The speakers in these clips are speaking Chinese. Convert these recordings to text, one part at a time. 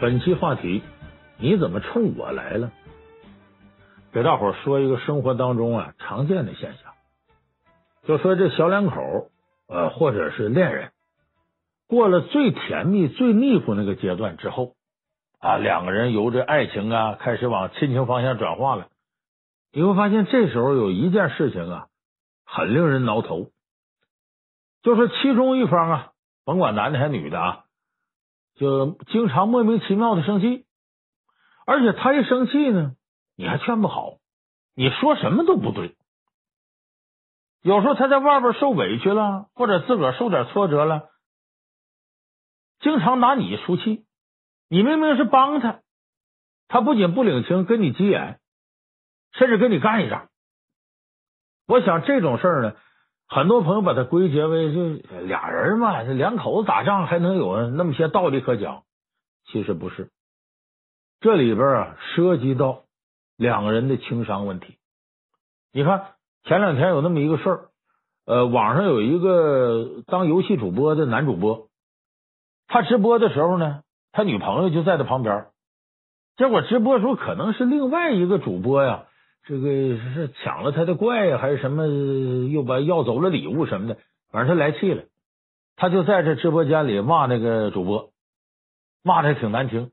本期话题，你怎么冲我来了？给大伙说一个生活当中啊常见的现象，就说这小两口或者是恋人，过了最甜蜜最腻乎那个阶段之后啊，两个人由着爱情啊开始往亲情方向转化了。你会发现这时候有一件事情啊很令人挠头，就是其中一方啊，甭管男的还女的啊，就经常莫名其妙的生气，而且他一生气呢，你还劝不好，你说什么都不对。有时候他在外边受委屈了，或者自个儿受点挫折了，经常拿你出气，你明明是帮他，他不仅不领情，跟你急眼，甚至跟你干一仗。我想这种事儿呢，很多朋友把它归结为就俩人嘛，两口子打仗还能有那么些道理可讲，其实不是，这里边啊涉及到两个人的情商问题。你看前两天有那么一个事儿，网上有一个当游戏主播的男主播，他直播的时候呢，他女朋友就在他旁边，结果直播的时候可能是另外一个主播呀，这个是抢了他的怪呀，还是什么又把要走了礼物什么的，反正他来气了，他就在这直播间里骂那个主播，骂的挺难听。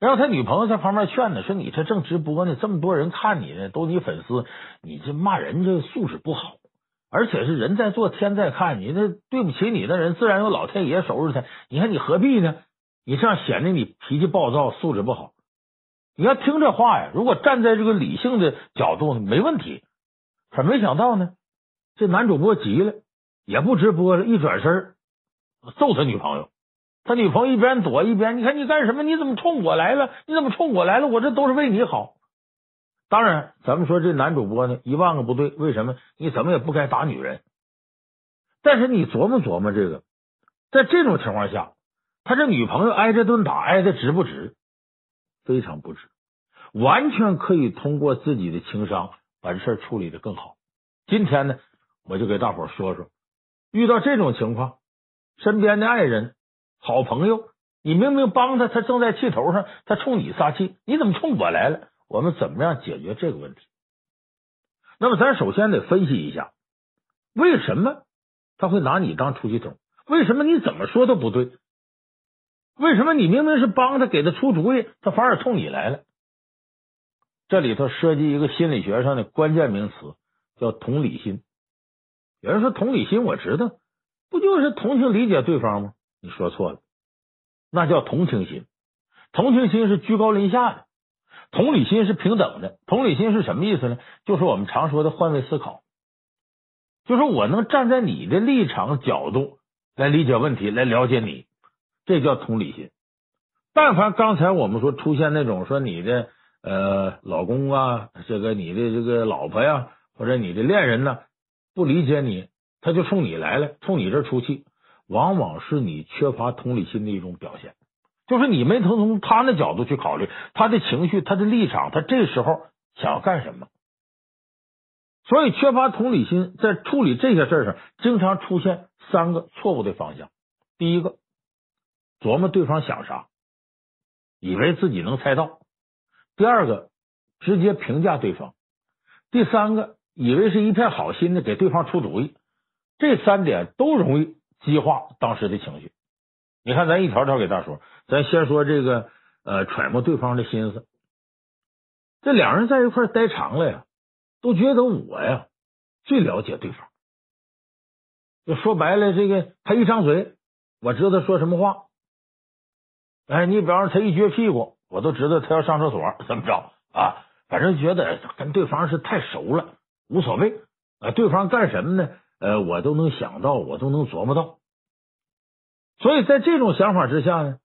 然后他女朋友在旁边劝他说，你这正直播呢，这么多人看你呢，都你粉丝，你这骂人这素质不好，而且是人在做天在看，你这对不起你的人自然有老天爷收拾他，你看你何必呢，你这样显得你脾气暴躁素质不好。你要听这话呀，如果站在这个理性的角度没问题，可没想到呢，这男主播急了，也不直播了，一转身揍他女朋友。他女朋友一边躲一边，你看你干什么，你怎么冲我来了，你怎么冲我来了，我这都是为你好。当然咱们说这男主播呢一万个不对，为什么你怎么也不该打女人，但是你琢磨琢磨这个，在这种情况下他这女朋友挨着顿打挨着值不值？非常不值，完全可以通过自己的情商把这事处理得更好。今天呢，我就给大伙说说，遇到这种情况，身边的爱人、好朋友，你明明帮他，他正在气头上，他冲你撒气，你怎么冲我来了？我们怎么样解决这个问题？那么咱首先得分析一下，为什么他会拿你当出气筒？为什么你怎么说都不对？为什么你明明是帮他给他出主意，他反而冲你来了？这里头涉及一个心理学上的关键名词，叫同理心。有人说同理心我知道，不就是同情理解对方吗？你说错了，那叫同情心。同情心是居高临下的，同理心是平等的。同理心是什么意思呢？就是我们常说的换位思考，就是我能站在你的立场角度来理解问题，来了解你，这叫同理心。但凡刚才我们说出现那种说你的老公啊，这个你的这个老婆呀，或者你的恋人呢，不理解你，他就冲你来了，冲你这出气，往往是你缺乏同理心的一种表现。就是你没能从他的角度去考虑他的情绪、他的立场，他这时候想要干什么。所以缺乏同理心在处理这些事上经常出现三个错误的方向。第一个，琢磨对方想啥，以为自己能猜到。第二个，直接评价对方。第三个，以为是一片好心的给对方出主意。这三点都容易激化当时的情绪。你看咱一条条给大说，咱先说这个揣摩对方的心思。这两人在一块待长了呀，都觉得我呀最了解对方，就说白了，这个他一张嘴我知道他说什么话。哎，你比方说他一撅屁股，我都知道他要上厕所，怎么着啊？反正觉得跟对方是太熟了，无所谓啊，对方干什么呢？我都能想到，我都能琢磨到。所以在这种想法之下呢，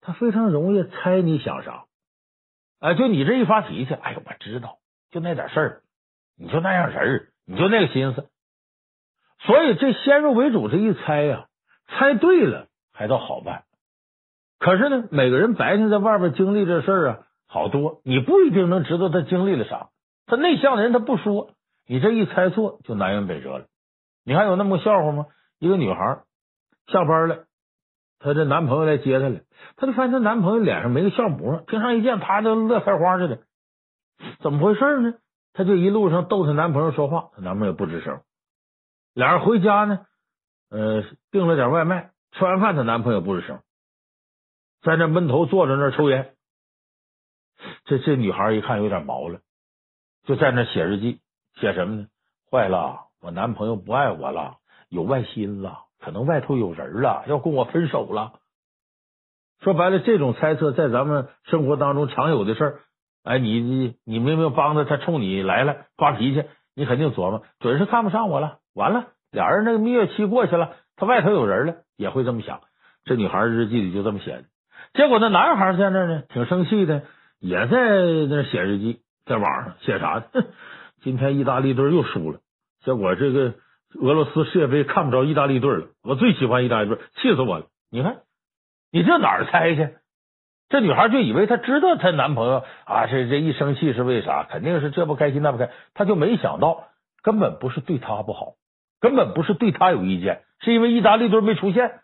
他非常容易猜你想啥。哎，就你这一发脾气，哎呦，我知道，就那点事儿，你就那样人，你就那个心思。所以这先入为主这一猜呀，猜对了还倒好办。可是呢，每个人白天在外边经历这事儿啊，好多你不一定能知道他经历了啥。他内向的人他不说，你这一猜错就南辕北辙了。你还有那么个笑话吗？一个女孩下班了，她这男朋友来接她了，她就发现她男朋友脸上没个笑模，平常一见她就乐开花似的，怎么回事呢？她就一路上逗她男朋友说话，她男朋友不吱声。俩人回家呢，订了点外卖，吃完饭她男朋友不吱声，在那闷头坐着那抽烟。这女孩一看有点毛了，就在那写日记，写什么呢？坏了，我男朋友不爱我了，有外心了，可能外头有人了，要跟我分手了。说白了，这种猜测在咱们生活当中常有的事儿。哎，你明明帮他，他冲你来了发脾气，你肯定琢磨，准是看不上我了，完了，俩人那个蜜月期过去了，他外头有人了，也会这么想。这女孩日记里就这么写的。结果那男孩在那儿呢，挺生气的，也在那写日记，在网上写啥的？今天意大利队又输了，结果这个俄罗斯世界杯看不着意大利队了，我最喜欢意大利队，气死我了！你看，你这哪儿猜去？这女孩就以为她知道她男朋友啊，这一生气是为啥？肯定是这不开心那不开心，她就没想到根本不是对她不好，根本不是对她有意见，是因为意大利队没出现，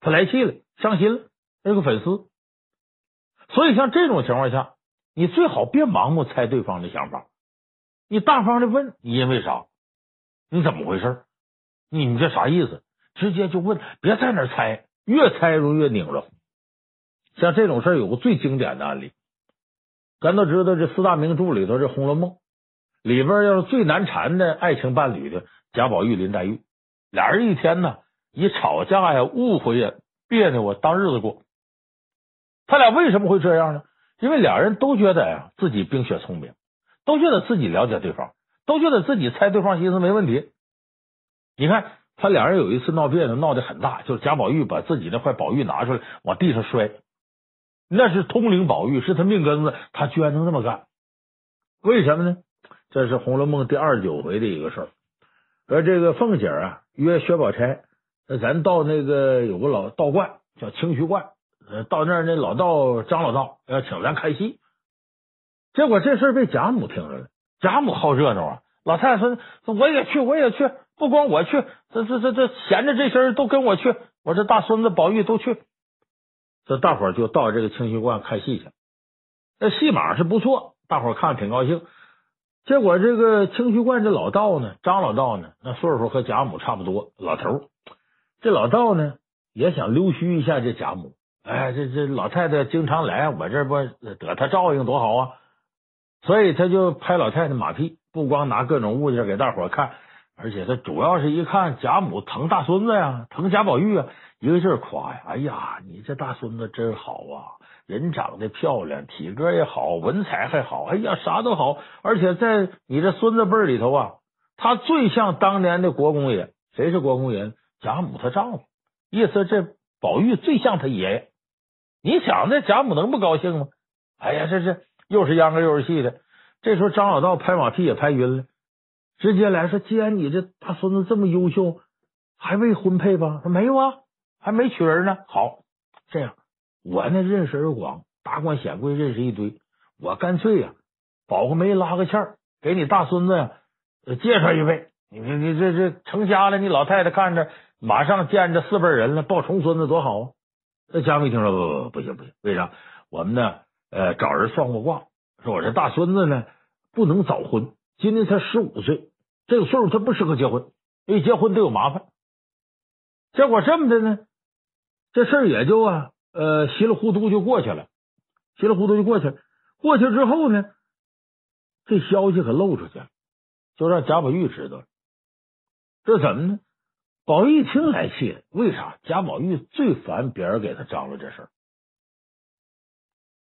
她来气了，伤心了，那个粉丝。所以像这种情况下，你最好别盲目猜对方的想法，你大方的问你因为啥，你怎么回事，你这啥意思，直接就问，别在那猜，越猜如越拧着。像这种事儿有个最经典的案例，咱都知道这四大名著里头这《红楼梦》里边要是最难缠的爱情伴侣的贾宝玉林黛玉，俩人一天呢以吵架呀误会呀别扭啊当日子过。他俩为什么会这样呢？因为俩人都觉得呀自己冰雪聪明，都觉得自己了解对方，都觉得自己猜对方心思没问题。你看他俩人有一次闹别扭闹得很大，就是贾宝玉把自己那块宝玉拿出来往地上摔，那是通灵宝玉，是他命根子，他居然能那么干，为什么呢？这是《红楼梦》第29回的一个事儿。而这个凤姐啊约薛宝钗，咱到那个有个老道观叫清虚观，到那儿那老道张老道要请咱看戏。结果这事儿被贾母听着了，贾母好热闹啊，老太太说我也去我也去，不光我去，这闲着这些人都跟我去，我这大孙子宝玉都去。这大伙儿就到这个清虚观看戏去，那戏码是不错，大伙儿看挺高兴。结果这个清虚观这老道呢，张老道呢，那岁数和贾母差不多，老头。这老道呢也想溜须一下这贾母，哎，这老太太经常来，我这不得她照应多好啊，所以他就拍老太太马屁，不光拿各种物件给大伙儿看，而且他主要是一看贾母疼大孙子呀，疼贾宝玉啊。一个劲儿夸呀，哎呀，你这大孙子真好啊，人长得漂亮，体格也好，文采还好，哎呀，啥都好，而且在你这孙子辈儿里头啊，他最像当年的国公爷。谁是国公爷？贾母他丈夫，意思这宝玉最像他爷爷。你想这贾母能不高兴吗？哎呀，这又是秧歌又是戏的。这时候张老道拍马屁也拍晕了，直接来说，既然你这大孙子这么优秀，还未婚配吧？说没有啊，还没娶人呢。好，这样我呢认识人广，达官显贵认识一堆，我干脆呀、保个媒拉个欠儿，给你大孙子呀、介绍一位。你这成家了，你老太太看着马上见着4辈人了，抱重孙子多好啊！那贾母一听说不行，为啥？我们呢找人算过卦，说我这大孙子呢不能早婚，今年才15岁，这个岁数他不适合结婚，因为结婚得有麻烦。结果这么的呢。这事儿也就稀里糊涂就过去了，过去之后呢，这消息可漏出去了，就让贾宝玉知道了。这怎么呢？宝玉一听来气，为啥？贾宝玉最烦别人给他张罗这事儿，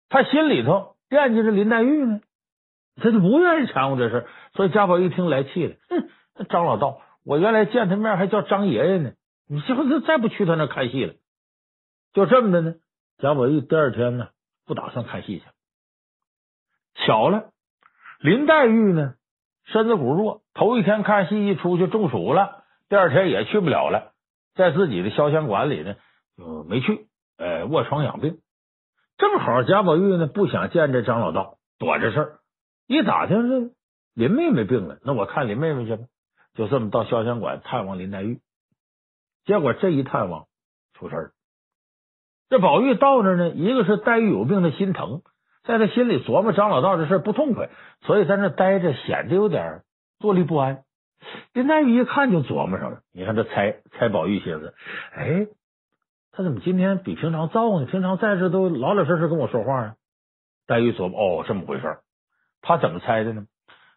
他心里头惦记着林黛玉呢，他就不愿意掺和这事儿，所以贾宝玉一听来气了，哼，张老道，我原来见他面还叫张爷爷呢，你这不再不去他那看戏了。就这么的呢，贾宝玉第2天呢不打算看戏去。巧了，林黛玉呢身子骨弱，头一天看戏一出就中暑了，第2天也去不了了，在自己的潇湘馆里呢就没去，卧床养病。正好贾宝玉呢不想见这张老道，躲着事儿，一打听是林妹妹病了，那我看林妹妹去吧，就这么到潇湘馆探望林黛玉。结果这一探望出事儿。这宝玉到那儿呢，一个是黛玉有病的心疼，在他心里琢磨张老道这事不痛快，所以在那待着显得有点坐立不安。林黛玉一看就琢磨上了，你看这猜宝玉心思，哎，他怎么今天比平常躁呢？平常在这都老老实实跟我说话啊。黛玉琢磨，哦，这么回事。他怎么猜的呢？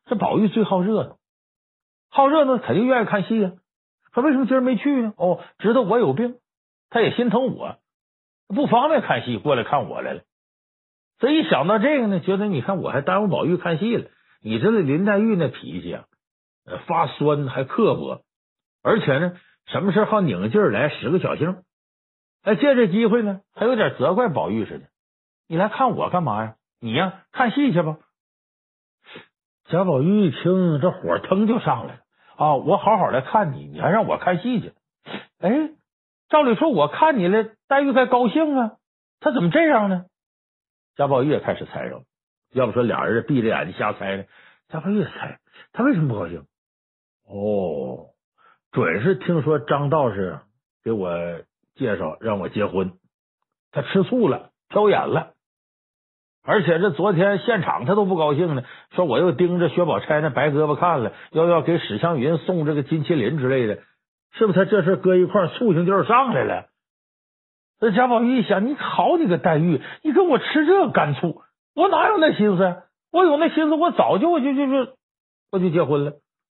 这宝玉最好热闹，好热闹肯定愿意看戏啊。他为什么今儿没去呢？哦，知道我有病，他也心疼我，不方便看戏，过来看我来了。这一想到这个呢，觉得你看我还耽误宝玉看戏了。你知道林黛玉那脾气啊，发酸还刻薄，而且呢，什么事好拧着劲儿来，使个小性。哎，借这机会呢，还有点责怪宝玉似的。你来看我干嘛呀？你呀，看戏去吧。贾宝玉一听，这火腾就上来了啊！我好好来看你，你还让我看戏去？哎，照理说我看你了，黛玉该高兴啊，他怎么这样呢？贾宝玉也开始猜着，要不说俩人闭着眼睛瞎猜呢。贾宝玉猜他为什么不高兴？哦，准是听说张道士给我介绍让我结婚，他吃醋了，挑眼了。而且这昨天现场他都不高兴呢，说我又盯着薛宝钗那白胳膊看了，又要给史湘云送这个金麒麟之类的，是不是他这事搁一块醋性就是上来了？这贾宝玉一想，你好你个黛玉，你跟我吃这干醋，我哪有那心思？我有那心思，我早就我就结婚了，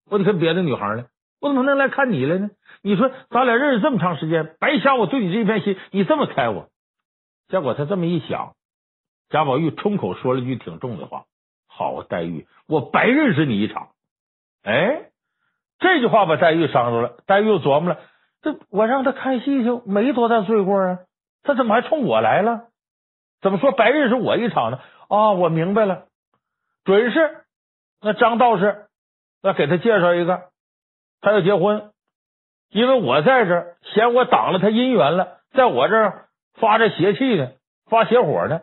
我就跟别的女孩了，我怎么能来看你来呢？你说咱俩认识这么长时间，白瞎我对你这一片心，你这么猜我。结果他这么一想，贾宝玉冲口说了句挺重的话，好黛玉，我白认识你一场。哎，这句话把黛玉伤着了。黛玉又琢磨了，这我让他看戏去没多大罪过啊，他怎么还冲我来了？怎么说白认识我一场呢？哦，我明白了，准是那张道士那给他介绍一个，他要结婚，因为我在这儿嫌我挡了他姻缘了，在我这儿发着邪气呢，发邪火呢。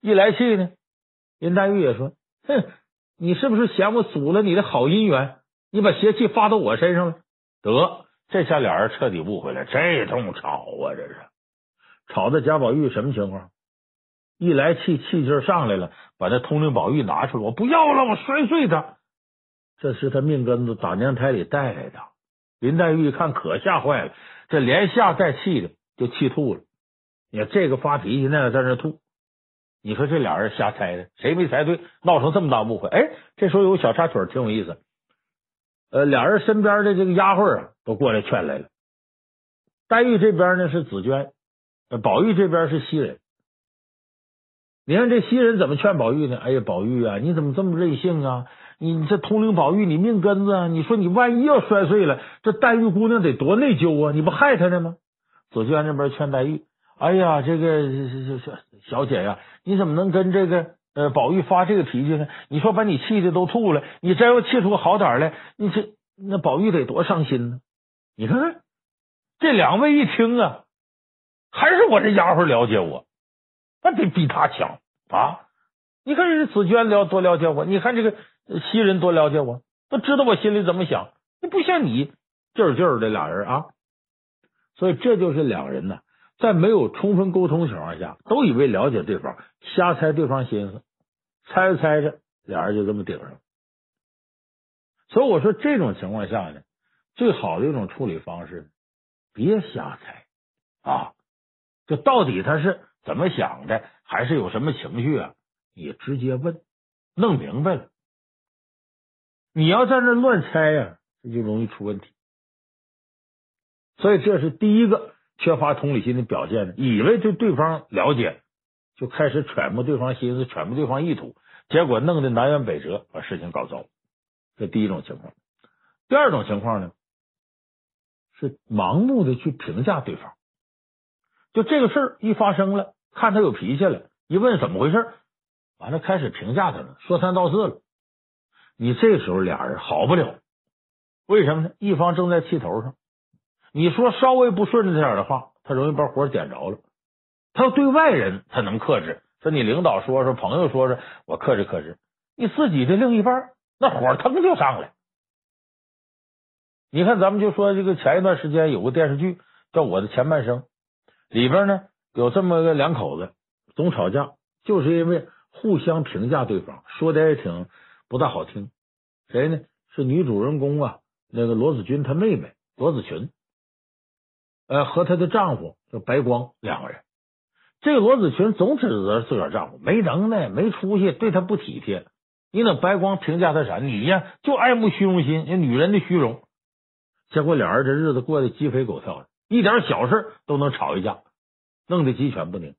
一来气呢，林黛玉也说，哼，你是不是嫌我阻了你的好姻缘，你把邪气发到我身上了？得，这下俩人彻底误会了，这通吵啊，这是吵的贾宝玉什么情况？一来气劲上来了，把那通灵宝玉拿出来，我不要了，我摔碎它。这是他命根子打娘胎里带来的。林黛玉一看可吓坏了，这连吓带气的就气吐了。你看这个发脾气，那个在那吐。你说这俩人瞎猜的，谁没猜对，闹成这么大误会。哎，这时候有小插曲挺有意思。俩人身边的这个丫鬟啊都过来劝来了。黛玉这边呢是紫娟，宝玉这边是袭人。你看这袭人怎么劝宝玉呢？哎呀，宝玉啊，你怎么这么任性啊？你这通灵宝玉你命根子啊，你说你万一要摔碎了，这黛玉姑娘得多内疚啊，你不害她呢吗？紫娟那边劝黛玉，哎呀，这个小姐呀、啊，你怎么能跟这个宝玉发这个脾气呢？你说把你气的都吐了，你真要气出个好点来，你这那宝玉得多伤心呢。你看看这两位一听啊，还是我这丫鬟了解我，那得比他强啊！你看这紫娟多了解我，你看这个袭人多了解我，都知道我心里怎么想。那不像你劲儿的俩人啊，所以这就是两人呢。在没有充分沟通情况下，都以为了解对方，瞎猜对方心思，猜着猜着俩人就这么顶上。所以我说这种情况下呢，最好的一种处理方式，别瞎猜啊，就到底他是怎么想的，还是有什么情绪啊，也直接问，弄明白了。你要在那乱猜啊，这就容易出问题。所以这是第一个缺乏同理心的表现，以为对对方了解，就开始揣摩对方心思，揣摩对方意图，结果弄得南辕北辙，把事情搞糟。这第一种情况。第二种情况呢，是盲目的去评价对方，就这个事儿一发生了，看他有脾气了，一问怎么回事，完了开始评价他了，说三道四了。你这时候俩人好不了，为什么呢？一方正在气头上，你说稍微不顺着点的话，他容易把火点着了。他对外人他能克制，说你领导说说，朋友说说，我克制。你自己的另一半，那火腾就上来。你看咱们就说这个前一段时间有个电视剧叫《我的前半生》，里边呢有这么个两口子总吵架，就是因为互相评价对方，说的也挺不大好听。谁呢？是女主人公啊，那个罗子君她妹妹罗子群，和她的丈夫就白光两个人。这个罗子群总指责自个儿丈夫没能耐、没出息，对他不体贴。你等白光评价他啥？你呀就爱慕虚荣心，女人的虚荣。结果俩人这日子过得鸡飞狗跳的，一点小事都能吵一架，弄得鸡犬不宁。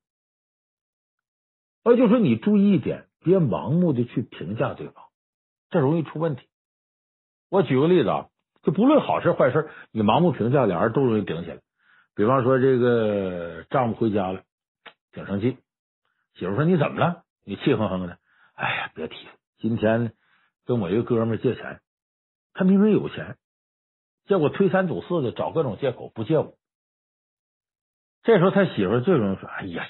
我就说你注意一点，别盲目的去评价对方，这容易出问题。我举个例子啊，就不论好事坏事，你盲目评价，俩人都容易顶起来。比方说这个丈夫回家了，挺生气，媳妇说你怎么了？你气哼哼的，哎呀别提了，今天跟我一个哥们借钱，他明明有钱，结果推三阻四的找各种借口不借我。这时候他媳妇最容易说，哎呀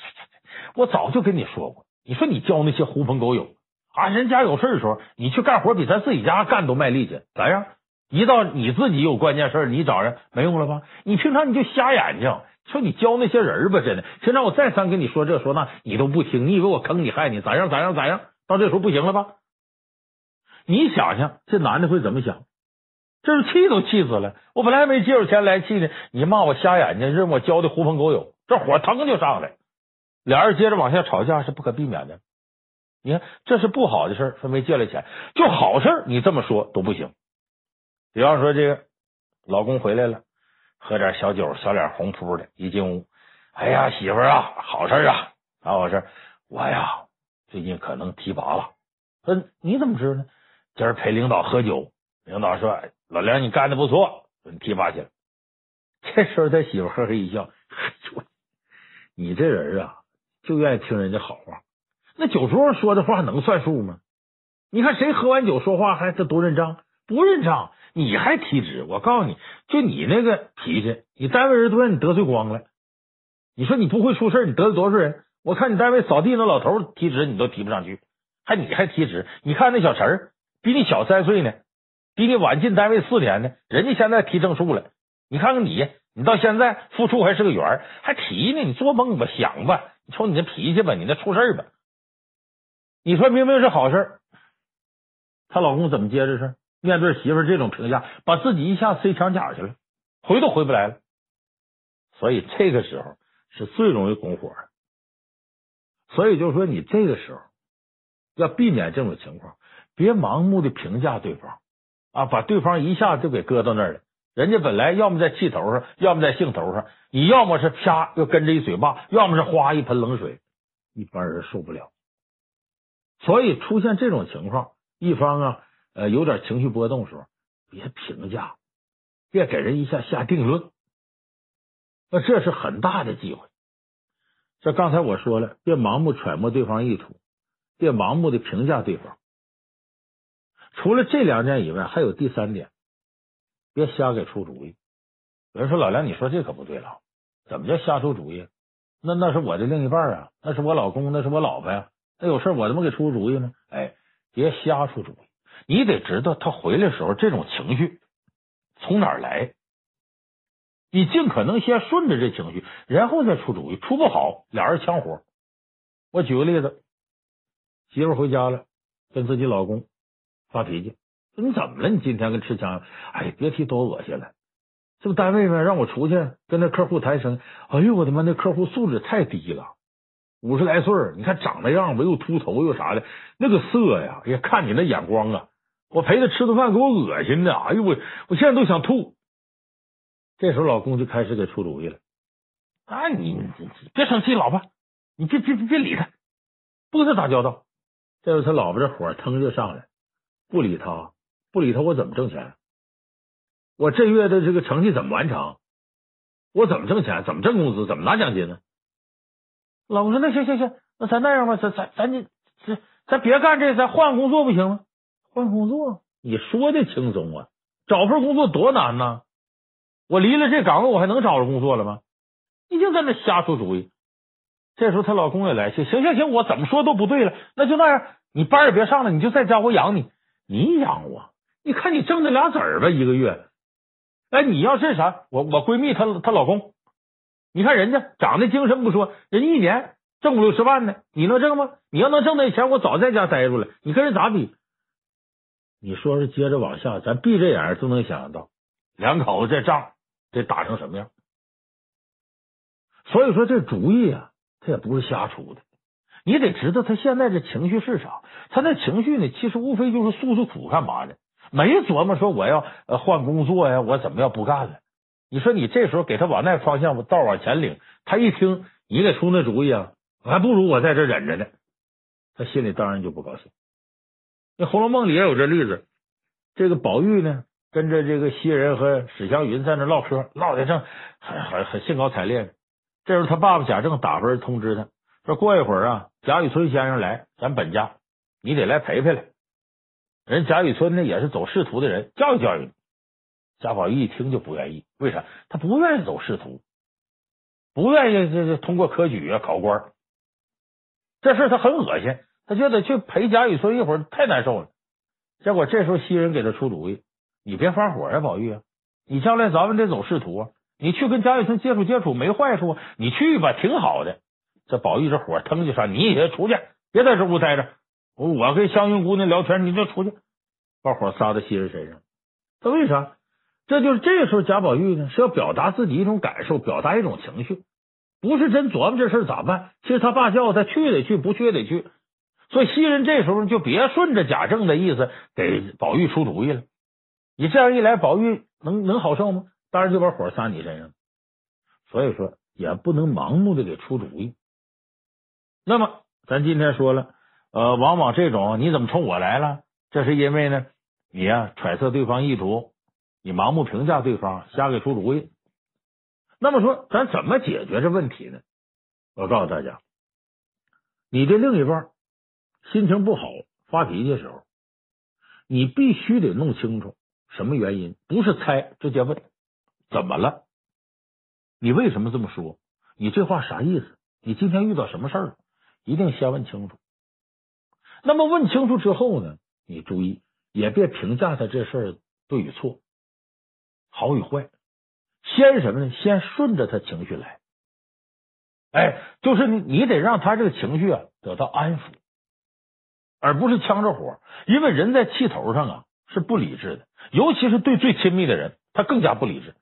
我早就跟你说过，你说你交那些狐朋狗友啊，人家有事的时候你去干活比咱自己家干都卖力气，咋样？一到你自己有关键事你找人没用了吧？你平常你就瞎眼睛，说你教那些人吧，真的平常我再三跟你说这说那你都不听，你以为我坑你害你咋样？到这时候不行了吧？你想想这男的会怎么想？这是气都气死了，我本来没借着钱来气呢，你骂我瞎眼睛，认我教的狐朋狗友，这火腾就上来，俩人接着往下吵架是不可避免的。你看这是不好的事，说没借了钱，就好事你这么说都不行。比方说这个老公回来了，喝点小酒，小脸红扑的，一进屋，哎呀媳妇儿啊，好事，我呀最近可能提拔了。你怎么知道呢？今儿陪领导喝酒，领导说老梁你干得不错，你提拔去了。这时候他媳妇呵呵一笑，你这人啊就愿意听人家好话，那酒桌说的话能算数吗？你看谁喝完酒说话还这多认账？不认账，你还提职？我告诉你，就你那个脾气，你单位人都让你得罪光了。你说你不会出事，你得罪多少人？我看你单位扫地那老头提职你都提不上去，你还提职？你看那小陈儿比你小3岁呢，比你晚进单位4年呢，人家现在提正处了。你看看你到现在副处还是个员，还提呢？你做梦吧，想吧，你瞅你那脾气吧，你那出事吧。你说明明是好事，她老公怎么接这事？面对媳妇这种评价，把自己一下塞墙角去了，回都回不来了。所以这个时候是最容易拱火的。所以就说你这个时候要避免这种情况，别盲目的评价对方啊，把对方一下就给搁到那儿了。人家本来要么在气头上，要么在兴头上，你要么是啪又跟着一嘴巴，要么是哗一盆冷水，一般人受不了。所以出现这种情况，一方啊有点情绪波动的时候，别评价，别给人一下下定论，那这是很大的机会。这刚才我说了，别盲目揣摩对方意图，别盲目的评价对方。除了这2点以外，还有第3点，别瞎给出主意。有人说老梁你说这可不对了，怎么叫瞎出主意？那是我的另一半啊，那是我老公，那是我老婆呀，那有事我怎么给出主意呢？哎，别瞎出主意，你得知道他回来的时候这种情绪从哪儿来，你尽可能先顺着这情绪，然后再出主意，出不好俩人抢火。我举个例子，媳妇回家了，跟自己老公发脾气，说你怎么了？你今天跟吃香？哎，别提多恶心了！这不单位呗，让我出去跟那客户谈生意。哎呦我的妈，那客户素质太低了，50来岁，你看长那样吧，又秃头又啥的，那个色呀，也看你那眼光啊！我陪他吃顿饭，给我恶心的，哎呦我现在都想吐。这时候老公就开始给出主意了，啊，你别生气，老婆，你别理他，不跟他打交道。这时候他老婆这火腾就上来，不理他，我怎么挣钱？我这月的这个成绩怎么完成？我怎么挣钱？怎么挣工资？怎么拿奖金呢？老公说那行，那咱那样吧，咱别干这，咱换工作不行吗？换工作？你说的轻松啊，找份工作多难呢？我离了这岗位，我还能找着工作了吗？你就在那瞎出主意。这时候她老公也来气，行，我怎么说都不对了，那就那样，你班也别上了，你就在家我养你。你养我？你看你挣这俩子儿吧，一个月。哎，你要是啥？我闺蜜她老公，你看人家长得精神不说，人家一年挣50万呢，你能挣吗？你要能挣那钱，我早在家待住了，你跟人咋比？你说是接着往下，咱闭着眼都能想象到两口子这仗得打成什么样。所以说这主意啊，他也不是瞎出的，你得知道他现在这情绪是啥。他那情绪呢，其实无非就是诉诉苦干嘛的，没琢磨说我要换工作呀，我怎么要不干了。你说你这时候给他往那方向道往前领，他一听你给出那主意啊，还不如我在这忍着呢，他心里当然就不高兴。那《红楼梦》里也有这例子，这个宝玉呢跟着这个袭人和史湘云在那唠嗑，唠得正很兴高采烈的。这时候他爸爸贾政打发人通知他说，过一会儿啊贾雨村先生来咱本家，你得来陪陪来。人贾雨村呢也是走仕途的人，教育教育你。贾宝玉一听就不愿意，为啥？他不愿意走仕途，不愿意这通过科举啊考官，这事他很恶心，他觉得去陪贾雨村一会儿太难受了。结果这时候袭人给他出主意，你别发火呀，宝玉啊，你将来咱们得走仕途啊，你去跟贾雨村接触接触没坏处，你去吧，挺好的。这宝玉这火腾就上，你也出去，别在这屋待着，我跟湘云姑娘聊天，你就出去，把火撒到袭人身上。他为啥？这就是这时候贾宝玉呢是要表达自己一种感受，表达一种情绪，不是真琢磨这事咋办。其实他爸叫他去得去，不去得去。所以袭人这时候就别顺着贾政的意思给宝玉出主意了，你这样一来宝玉能好受吗？当然就把火撒你身上。所以说也不能盲目的给出主意。那么咱今天说了往往这种你怎么冲我来了，这是因为呢你呀揣测对方意图，你盲目评价对方，瞎给出主意。那么说咱怎么解决这问题呢？我告诉大家，你的另一半心情不好发脾气的时候，你必须得弄清楚什么原因，不是猜，直接问怎么了，你为什么这么说，你这话啥意思，你今天遇到什么事儿，一定先问清楚。那么问清楚之后呢，你注意也别评价他这事儿对与错，好与坏，先什么呢？先顺着他情绪来。哎，就是你得让他这个情绪啊得到安抚，而不是呛着火。因为人在气头上啊是不理智的，尤其是对最亲密的人他更加不理智。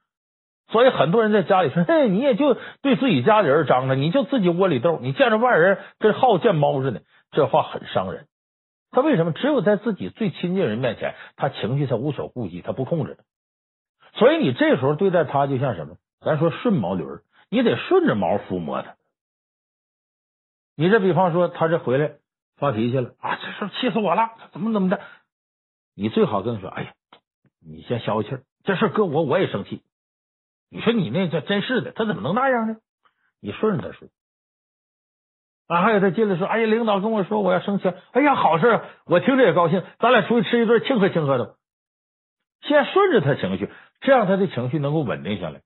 所以很多人在家里说，嘿，你也就对自己家里人张着，你就自己窝里斗，你见着外人跟好见猫似的，这话很伤人。他为什么？只有在自己最亲近人面前，他情绪才无所顾忌，他不控制。所以你这时候对待他就像什么？咱说顺毛驴，你得顺着毛抚摸他。你这比方说他这回来发脾气了啊，这事气死我了，怎么的？你最好跟他说，哎呀，你先消消气，这事搁我也生气。你说你那这真是的，他怎么能那样呢？你顺着他说。啊，还有他进来说，哎呀，领导跟我说我要生气，哎呀，好事，我听着也高兴，咱俩出去吃一顿庆贺庆贺的。先顺着他情绪，这样他的情绪能够稳定下来。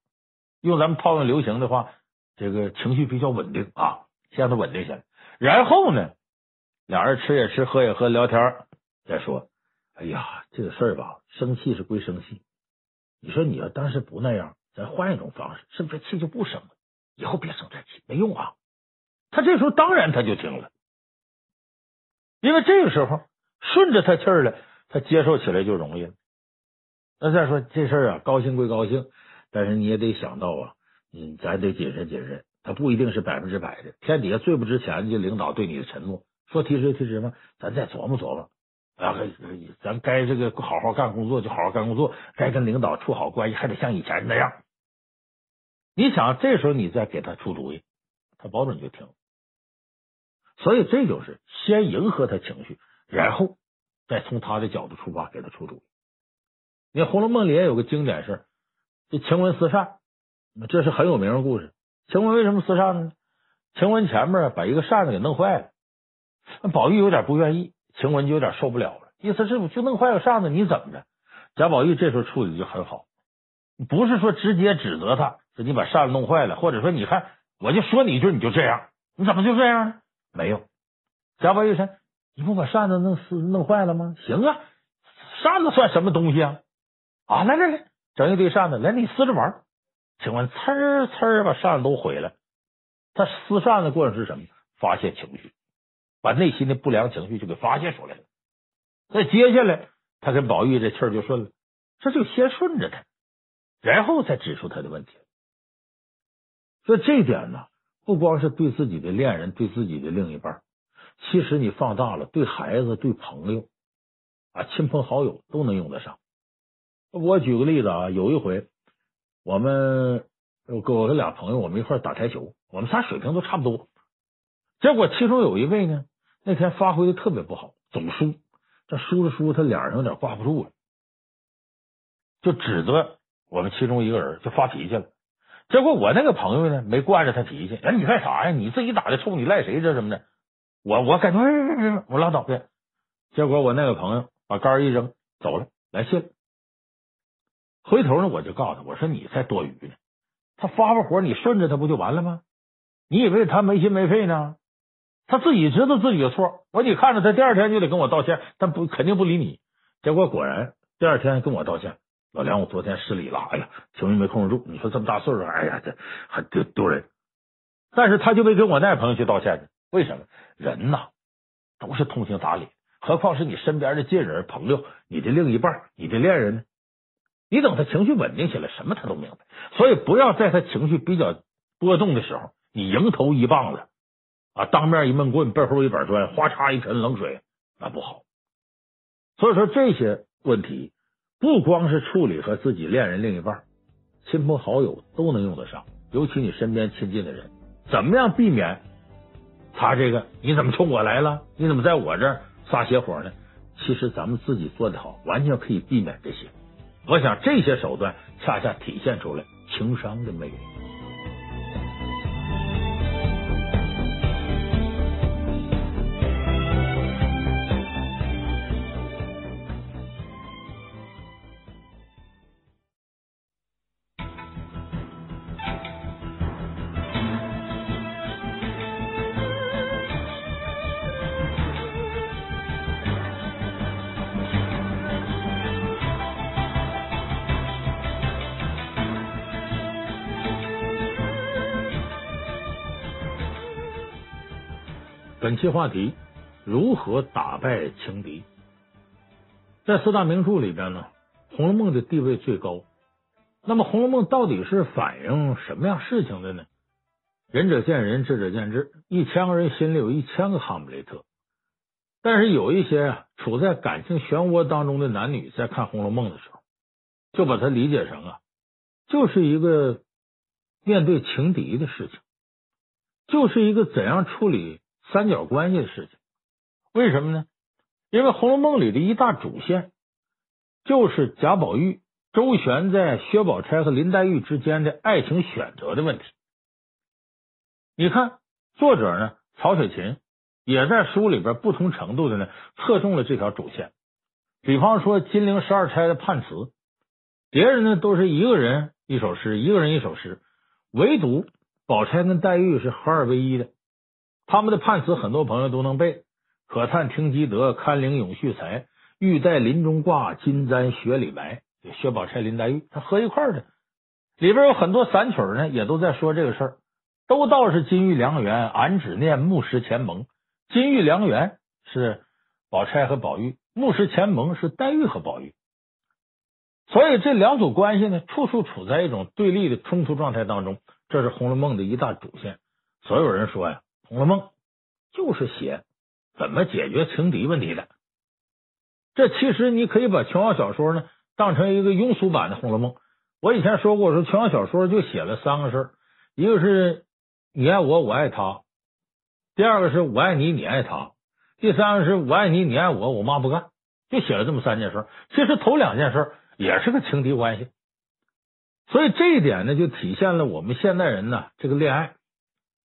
用咱们套用流行的话，这个情绪比较稳定啊，先让他稳定下来。然后呢，俩人吃也吃，喝也喝，聊天再说。哎呀，这个事儿吧，生气是归生气，你说你要当时不那样，咱换一种方式，是不是气就不生了？以后别生这气，没用啊。他这时候当然他就听了，因为这个时候顺着他气儿了，他接受起来就容易了。那再说这事儿啊，高兴归高兴，但是你也得想到啊，咱得谨慎谨慎，他不一定是100%的。天底下最不值钱的就领导对你的承诺，说提职提职嘛，咱再琢磨琢磨啊，咱该这个好好干工作就好好干工作，该跟领导处好关系还得像以前那样。你想这时候你再给他出主意，他保准就听。所以这就是先迎合他情绪，然后再从他的角度出发给他出主意。你看《红楼梦》里也有个经典事，这晴雯私扇，这是很有名的故事。晴雯为什么私扇呢？晴雯前面把一个扇子给弄坏了，宝玉有点不愿意，晴雯就有点受不了了，意思是我就弄坏个扇子你怎么着？贾宝玉这时候处理就很好，不是说直接指责他说你把扇子弄坏了，或者说你看我就说你一句你就这样，你怎么就这样呢？没有，贾宝玉说你不把扇子弄坏了吗？行啊，扇子算什么东西啊？啊，来来来，整一堆扇子，来你撕着玩，请问呲儿呲儿把扇子都毁了，他撕扇子过程是什么？发泄情绪，把内心的不良情绪就给发泄出来了。那接下来他跟宝玉这气儿就顺了，这就先顺着他，然后才指出他的问题。所以这点呢，不光是对自己的恋人，对自己的另一半，其实你放大了，对孩子、对朋友啊、亲朋好友都能用得上。我举个例子啊，有一回我跟俩朋友我们一块打台球，我们仨水平都差不多，结果其中有一位呢，那天发挥的特别不好，总输，这输着输他脸上有点挂不住了，就指责我们其中一个人，就发脾气了。结果我那个朋友呢，没惯着他脾气，哎，你干啥呀？你自己打的臭，你赖谁这什么的？我感觉我拉倒呗。结果我那个朋友把杆一扔走了，来信了。回头呢，我就告诉他，我说你才多余呢，他发发火你顺着他不就完了吗？你以为他没心没肺呢？他自己知道自己有错。我说你看着他第二天就得跟我道歉，但不肯定不理你。结果果然第二天跟我道歉。老梁，我昨天失礼了，哎呀，情绪没控制住。你说这么大岁数，哎呀，这还丢人。但是他就没跟我那朋友去道歉去，为什么？人呐，都是通情达理，何况是你身边的近人、朋友、你的另一半、你的恋人呢？你等他情绪稳定起来，什么他都明白。所以不要在他情绪比较波动的时候，你迎头一棒子啊，当面一闷棍，背后一板砖，哗嚓一盆冷水，那不好。所以说这些问题。不光是处理和自己恋人、另一半、亲朋好友都能用得上，尤其你身边亲近的人，怎么样避免他这个你怎么冲我来了，你怎么在我这儿撒邪火呢？其实咱们自己做得好，完全可以避免这些。我想这些手段恰恰体现出了情商的魅力。本期话题，如何打败情敌。在四大名著里边呢，《红楼梦》的地位最高。那么《红楼梦》到底是反映什么样事情的呢？仁者见仁，智者见智，1000个人心里有1000个哈姆雷特。但是有一些处在感情漩涡当中的男女，在看《红楼梦》的时候，就把它理解成啊，就是一个面对情敌的事情，就是一个怎样处理三角关系的事情。为什么呢？因为《红楼梦》里的一大主线就是贾宝玉周旋在薛宝钗和林黛玉之间的爱情选择的问题。你看作者呢曹雪芹也在书里边不同程度的呢侧重了这条主线。比方说金陵十二钗的判词，别人呢都是一个人一首诗，一个人一首诗，唯独宝钗跟黛玉是合二为一的。他们的判词很多朋友都能背，可叹听积德，堪领咏絮才，欲戴林中挂，金簪雪里埋。薛宝钗林黛玉他合一块儿的，里边有很多散曲呢也都在说这个事儿，都道是金玉良缘，俺只念木石前盟。金玉良缘是宝钗和宝玉，木石前盟是黛玉和宝玉。所以这两组关系呢处处处在一种对立的冲突状态当中，这是《红楼梦》的一大主线。所有人说呀，《红楼梦》就是写怎么解决情敌问题的。这其实你可以把琼瑶小说呢当成一个庸俗版的《红楼梦》。我以前说过，说琼瑶小说就写了三个事儿，一个是你爱我我爱他，第二个是我爱你你爱他，第三个是我爱你你爱我我妈不干，就写了这么3件事。其实头2件事也是个情敌关系。所以这一点呢就体现了我们现代人呢这个恋爱。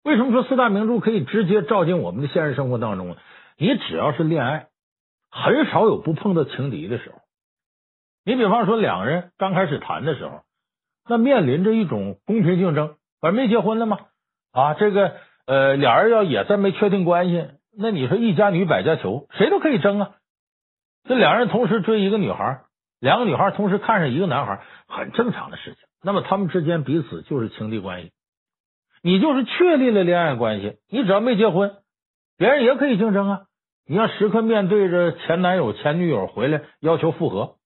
为什么说四大名著可以直接照进我们的现实生活当中呢？你只要是恋爱，很少有不碰到情敌的时候。你比方说两个人刚开始谈的时候，那面临着一种公平竞争，反正没结婚了嘛，啊，这个俩人要也再没确定关系，那你说一家女百家求，谁都可以争啊。这两人同时追一个女孩，两个女孩同时看上一个男孩，很正常的事情。那么他们之间彼此就是情敌关系，你就是确立了恋爱关系，你只要没结婚，别人也可以竞争啊。你要时刻面对着前男友前女友回来要求复合，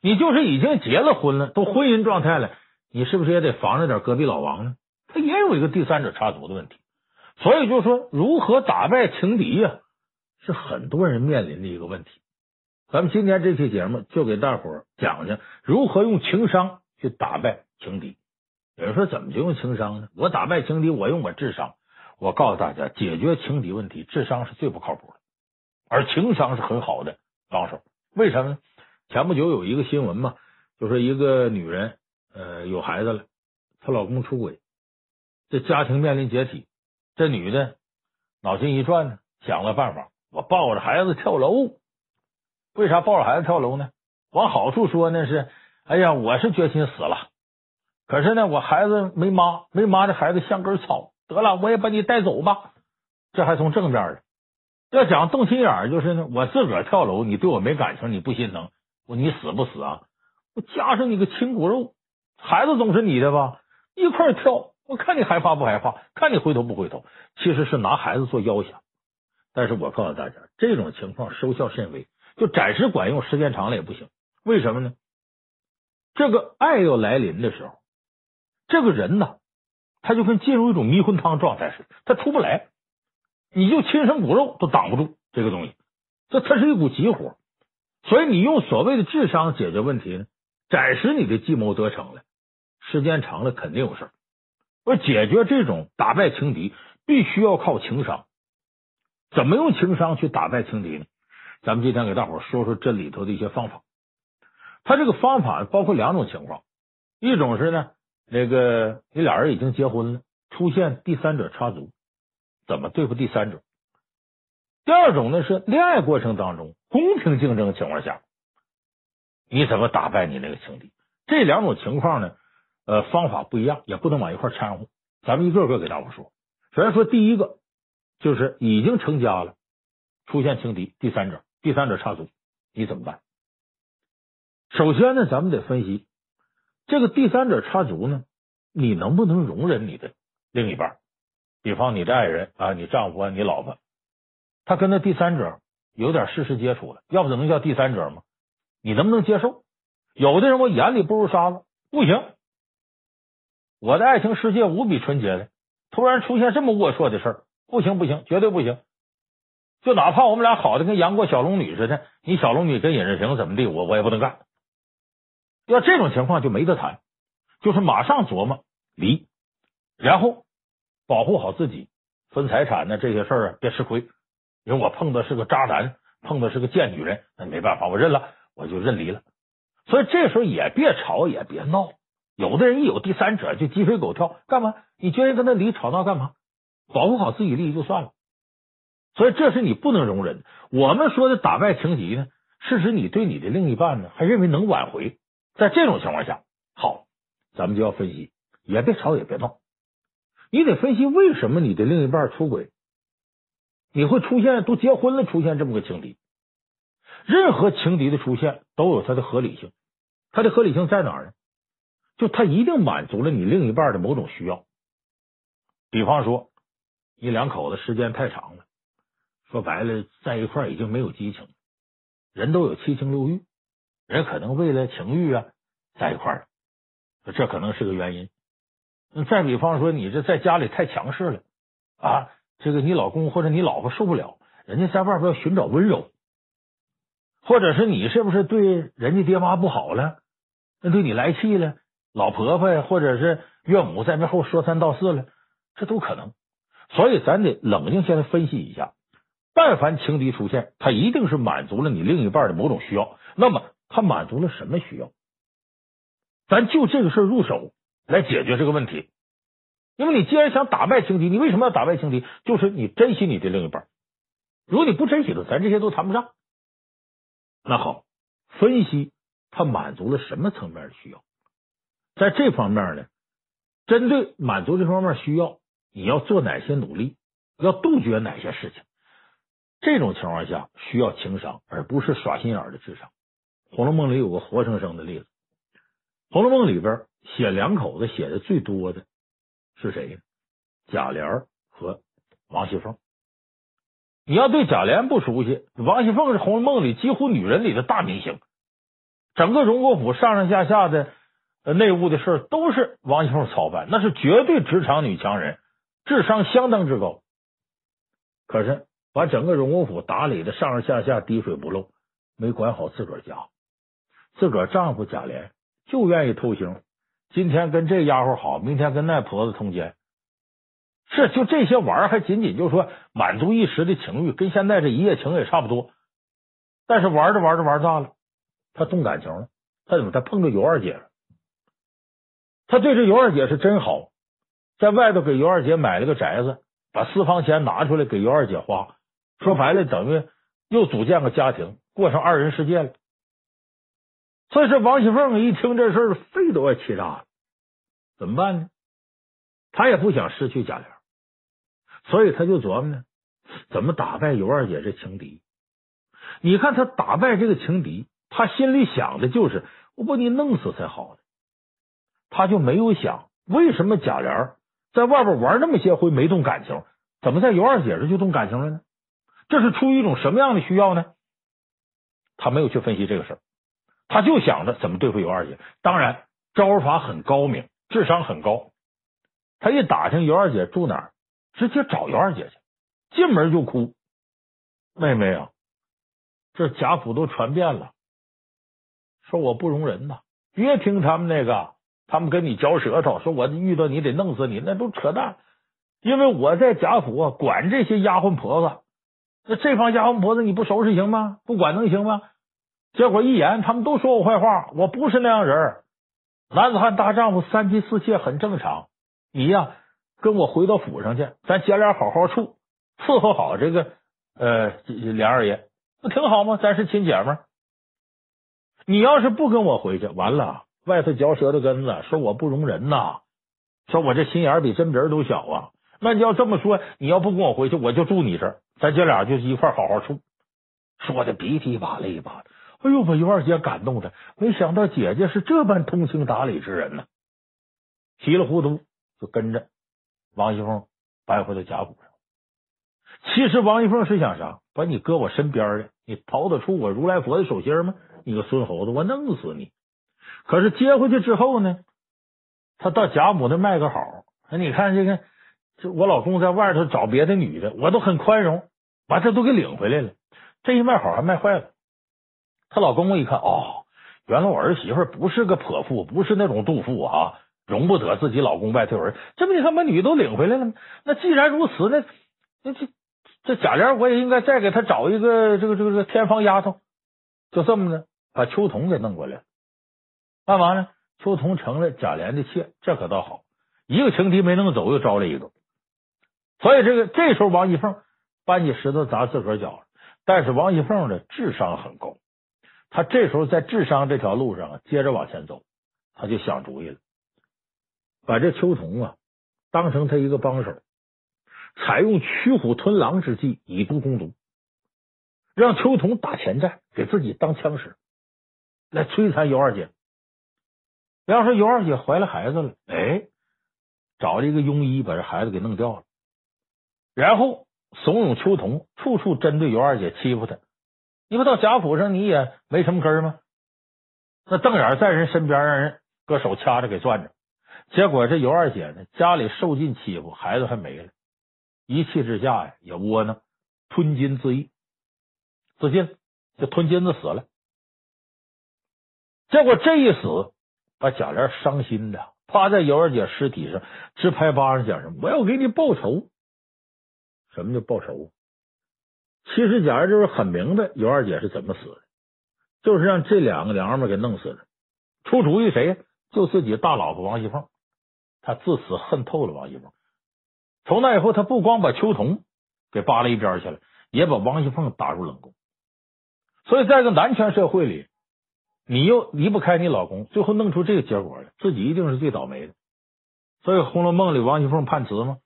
你就是已经结了婚了，都婚姻状态了，你是不是也得防着点隔壁老王呢？他也有一个第三者插足的问题。所以就说如何打败情敌啊，是很多人面临的一个问题。咱们今天这期节目就给大伙讲讲如何用情商去打败情敌。有人说怎么就用情商呢？我打败情敌我用我智商。我告诉大家，解决情敌问题智商是最不靠谱的，而情商是很好的帮手。为什么呢？前不久有一个新闻嘛，就是一个女人有孩子了，她老公出轨，这家庭面临解体，这女的脑筋一转呢，想了办法，我抱着孩子跳楼。为啥抱着孩子跳楼呢？往好处说呢是，哎呀我是决心死了，可是呢我孩子没妈，没妈这孩子像根草，得了我也把你带走吧，这还从正面的。要讲动心眼就是呢，我自个儿跳楼，你对我没感情，你不心疼我，你死不死啊？我加上你个亲骨肉，孩子总是你的吧，一块跳，我看你害怕不害怕，看你回头不回头，其实是拿孩子做要挟。但是我告诉大家，这种情况收效甚微，就暂时管用，时间长了也不行。为什么呢？这个爱要来临的时候，这个人呢他就跟进入一种迷魂汤状态似的，他出不来，你就亲生骨肉都挡不住这个东西，这它是一股急火。所以你用所谓的智商解决问题呢，暂时你的计谋得逞了，时间长了肯定有事儿。而解决这种打败情敌必须要靠情商。怎么用情商去打败情敌呢？咱们今天给大伙说说这里头的一些方法。它这个方法包括两种情况，一种是呢你俩人已经结婚了，出现第三者插足，怎么对付第三者？第二种呢是恋爱过程当中公平竞争情况下，你怎么打败你那个情敌？这两种情况呢方法不一样，也不能往一块掺和。咱们一个个给大伙说。首先说第一个，就是已经成家了出现情敌第三者插足，你怎么办？首先呢咱们得分析这个第三者插足呢，你能不能容忍你的另一半？比方你的爱人啊，你丈夫啊，你老婆，他跟那第三者有点事实接触了，要不能叫第三者吗？你能不能接受？有的人我眼里不如沙子，不行，我的爱情世界无比纯洁的，突然出现这么龌龊的事儿，不行不行，绝对不行。就哪怕我们俩好的跟杨过小龙女似的，你小龙女跟尹志平怎么地，我也不能干。要这种情况就没得谈，就是马上琢磨离，然后保护好自己，分财产呢这些事儿啊别吃亏。因为我碰的是个渣男，碰的是个贱女人，那没办法，我认了，我就认离了。所以这时候也别吵也别闹，有的人一有第三者就鸡飞狗跳，干嘛？你决定跟他离，吵闹干嘛？保护好自己利益就算了。所以这是你不能容忍的。我们说的打败情敌呢，是指你对你的另一半呢还认为能挽回。在这种情况下，好，咱们就要分析，也别吵也别闹，你得分析为什么你的另一半出轨，你会出现都结婚了出现这么个情敌。任何情敌的出现都有它的合理性，它的合理性在哪儿呢？就它一定满足了你另一半的某种需要。比方说你两口子时间太长了，说白了在一块已经没有激情，人都有七情六欲，人可能为了情欲啊在一块儿，这可能是个原因。再比方说你这在家里太强势了啊，这个你老公或者你老婆受不了，人家在外边要寻找温柔，或者是你是不是对人家爹妈不好了，那对你来气了，老婆婆或者是岳母在背后说三道四了，这都可能。所以咱得冷静下来分析一下，但凡情敌出现，他一定是满足了你另一半的某种需要。那么他满足了什么需要？咱就这个事入手来解决这个问题。因为你既然想打败情敌，你为什么要打败情敌？就是你珍惜你的另一半。如果你不珍惜的，咱这些都谈不上。那好，分析他满足了什么层面的需要。在这方面呢，针对满足这方面需要，你要做哪些努力，要杜绝哪些事情。这种情况下需要情商，而不是耍心眼的智商。红楼梦》里有个活生生的例子。《红楼梦》里边写两口子写的最多的是谁呢？贾琏和王熙凤。你要对贾琏不熟悉，王熙凤是《红楼梦》里几乎女人里的大明星，整个荣国府上下的内务的事都是王熙凤操办，那是绝对职场女强人，智商相当之高。可是把整个荣国府打理的上下滴水不漏，没管好自个儿家，自个儿丈夫贾琏就愿意偷腥，今天跟这丫鬟好，明天跟那婆子通奸，是就这些玩儿，还仅仅就说满足一时的情欲，跟现在这一夜情也差不多。但是玩着大了，他动感情了，他碰着尤二姐了，他对这尤二姐是真好，在外头给尤二姐买了个宅子，把私房钱拿出来给尤二姐花，说白了等于又组建个家庭，过上二人世界了。所以这王熙凤一听这事儿，肺都要气炸了，怎么办呢？他也不想失去贾琏，所以他就琢磨呢，怎么打败尤二姐这情敌。你看他打败这个情敌，他心里想的就是我把你弄死才好的，他就没有想为什么贾琏在外边玩那么些回没动感情，怎么在尤二姐这就动感情了呢？这是出于一种什么样的需要呢？他没有去分析这个事儿，他就想着怎么对付尤二姐。当然招法很高明，智商很高，他一打听尤二姐住哪儿，直接找尤二姐去，进门就哭，妹妹啊，这贾府都传遍了，说我不容忍呐，别听他们那个，他们跟你嚼舌头，说我遇到你得弄死你，那都扯淡。因为我在贾府啊，管这些丫鬟婆子，那这帮丫鬟婆子你不收拾行吗？不管能行吗？结果一言他们都说我坏话，我不是那样人，男子汉大丈夫，三妻四妾很正常，你呀跟我回到府上去，咱姐俩好好处，伺候好这个梁二爷，那挺好吗？咱是亲姐们儿。你要是不跟我回去，完了外头嚼舌头根子，说我不容人呐，说我这心眼比针鼻儿都小啊。那你要这么说，你要不跟我回去，我就住你这儿，咱姐俩就一块好好处。说的鼻涕一把泪一把，哎呦，把尤二姐感动的，没想到姐姐是这般通情达理之人呢。稀里糊涂就跟着王熙凤搬回到贾府上。其实王熙凤是想啥？把你搁我身边的，你逃得出我如来佛的手心吗？你个孙猴子，我弄死你。可是接回去之后呢，他到贾母那卖个好，你看这个，这我老公在外头找别的女的，我都很宽容，把这都给领回来了。这一卖好还卖坏了。他老公一看，哦，原来我儿媳妇不是个泼妇，不是那种妒妇啊，容不得自己老公外头有人，这不你看把女都领回来了。那既然如此呢，这贾琏我也应该再给他找一个这个天方丫头，就这么的把秋桐给弄过来。干嘛呢？秋桐成了贾琏的妾，这可倒好，一个情敌没弄走，又招了一个。所以这时候王熙凤搬起石头砸自个儿脚了。但是王熙凤的智商很高，她这时候在智商这条路上接着往前走，她就想主意了。把这秋桐当成他一个帮手，采用驱虎吞狼之计，以毒攻毒，让秋桐打前站，给自己当枪使，来摧残尤二姐。要是尤二姐怀了孩子了，哎，找了一个庸医把这孩子给弄掉了，然后怂恿秋桐处针对尤二姐，欺负她。你不到贾府上你也没什么根吗？那瞪眼在人身边，让人搁手掐着给攥着。结果这尤二姐呢，家里受尽欺负，孩子还没了，一气之下呀，也窝囊，吞金自缢，自尽，就吞金子死了。结果这一死，把贾琏伤心的趴在尤二姐尸体上直拍巴掌，讲什么我要给你报仇。什么叫报仇？其实贾琏就是很明白尤二姐是怎么死的，就是让这两个娘们给弄死的。出主意谁呀？就自己大老婆王熙凤。他自此恨透了王熙凤，从那以后他不光把秋桐给扒了一边去了，也把王熙凤打入冷宫。所以在个男权社会里，你又离不开你老公，最后弄出这个结果了，自己一定是最倒霉的。所以《红楼梦》里王熙凤判词嘛，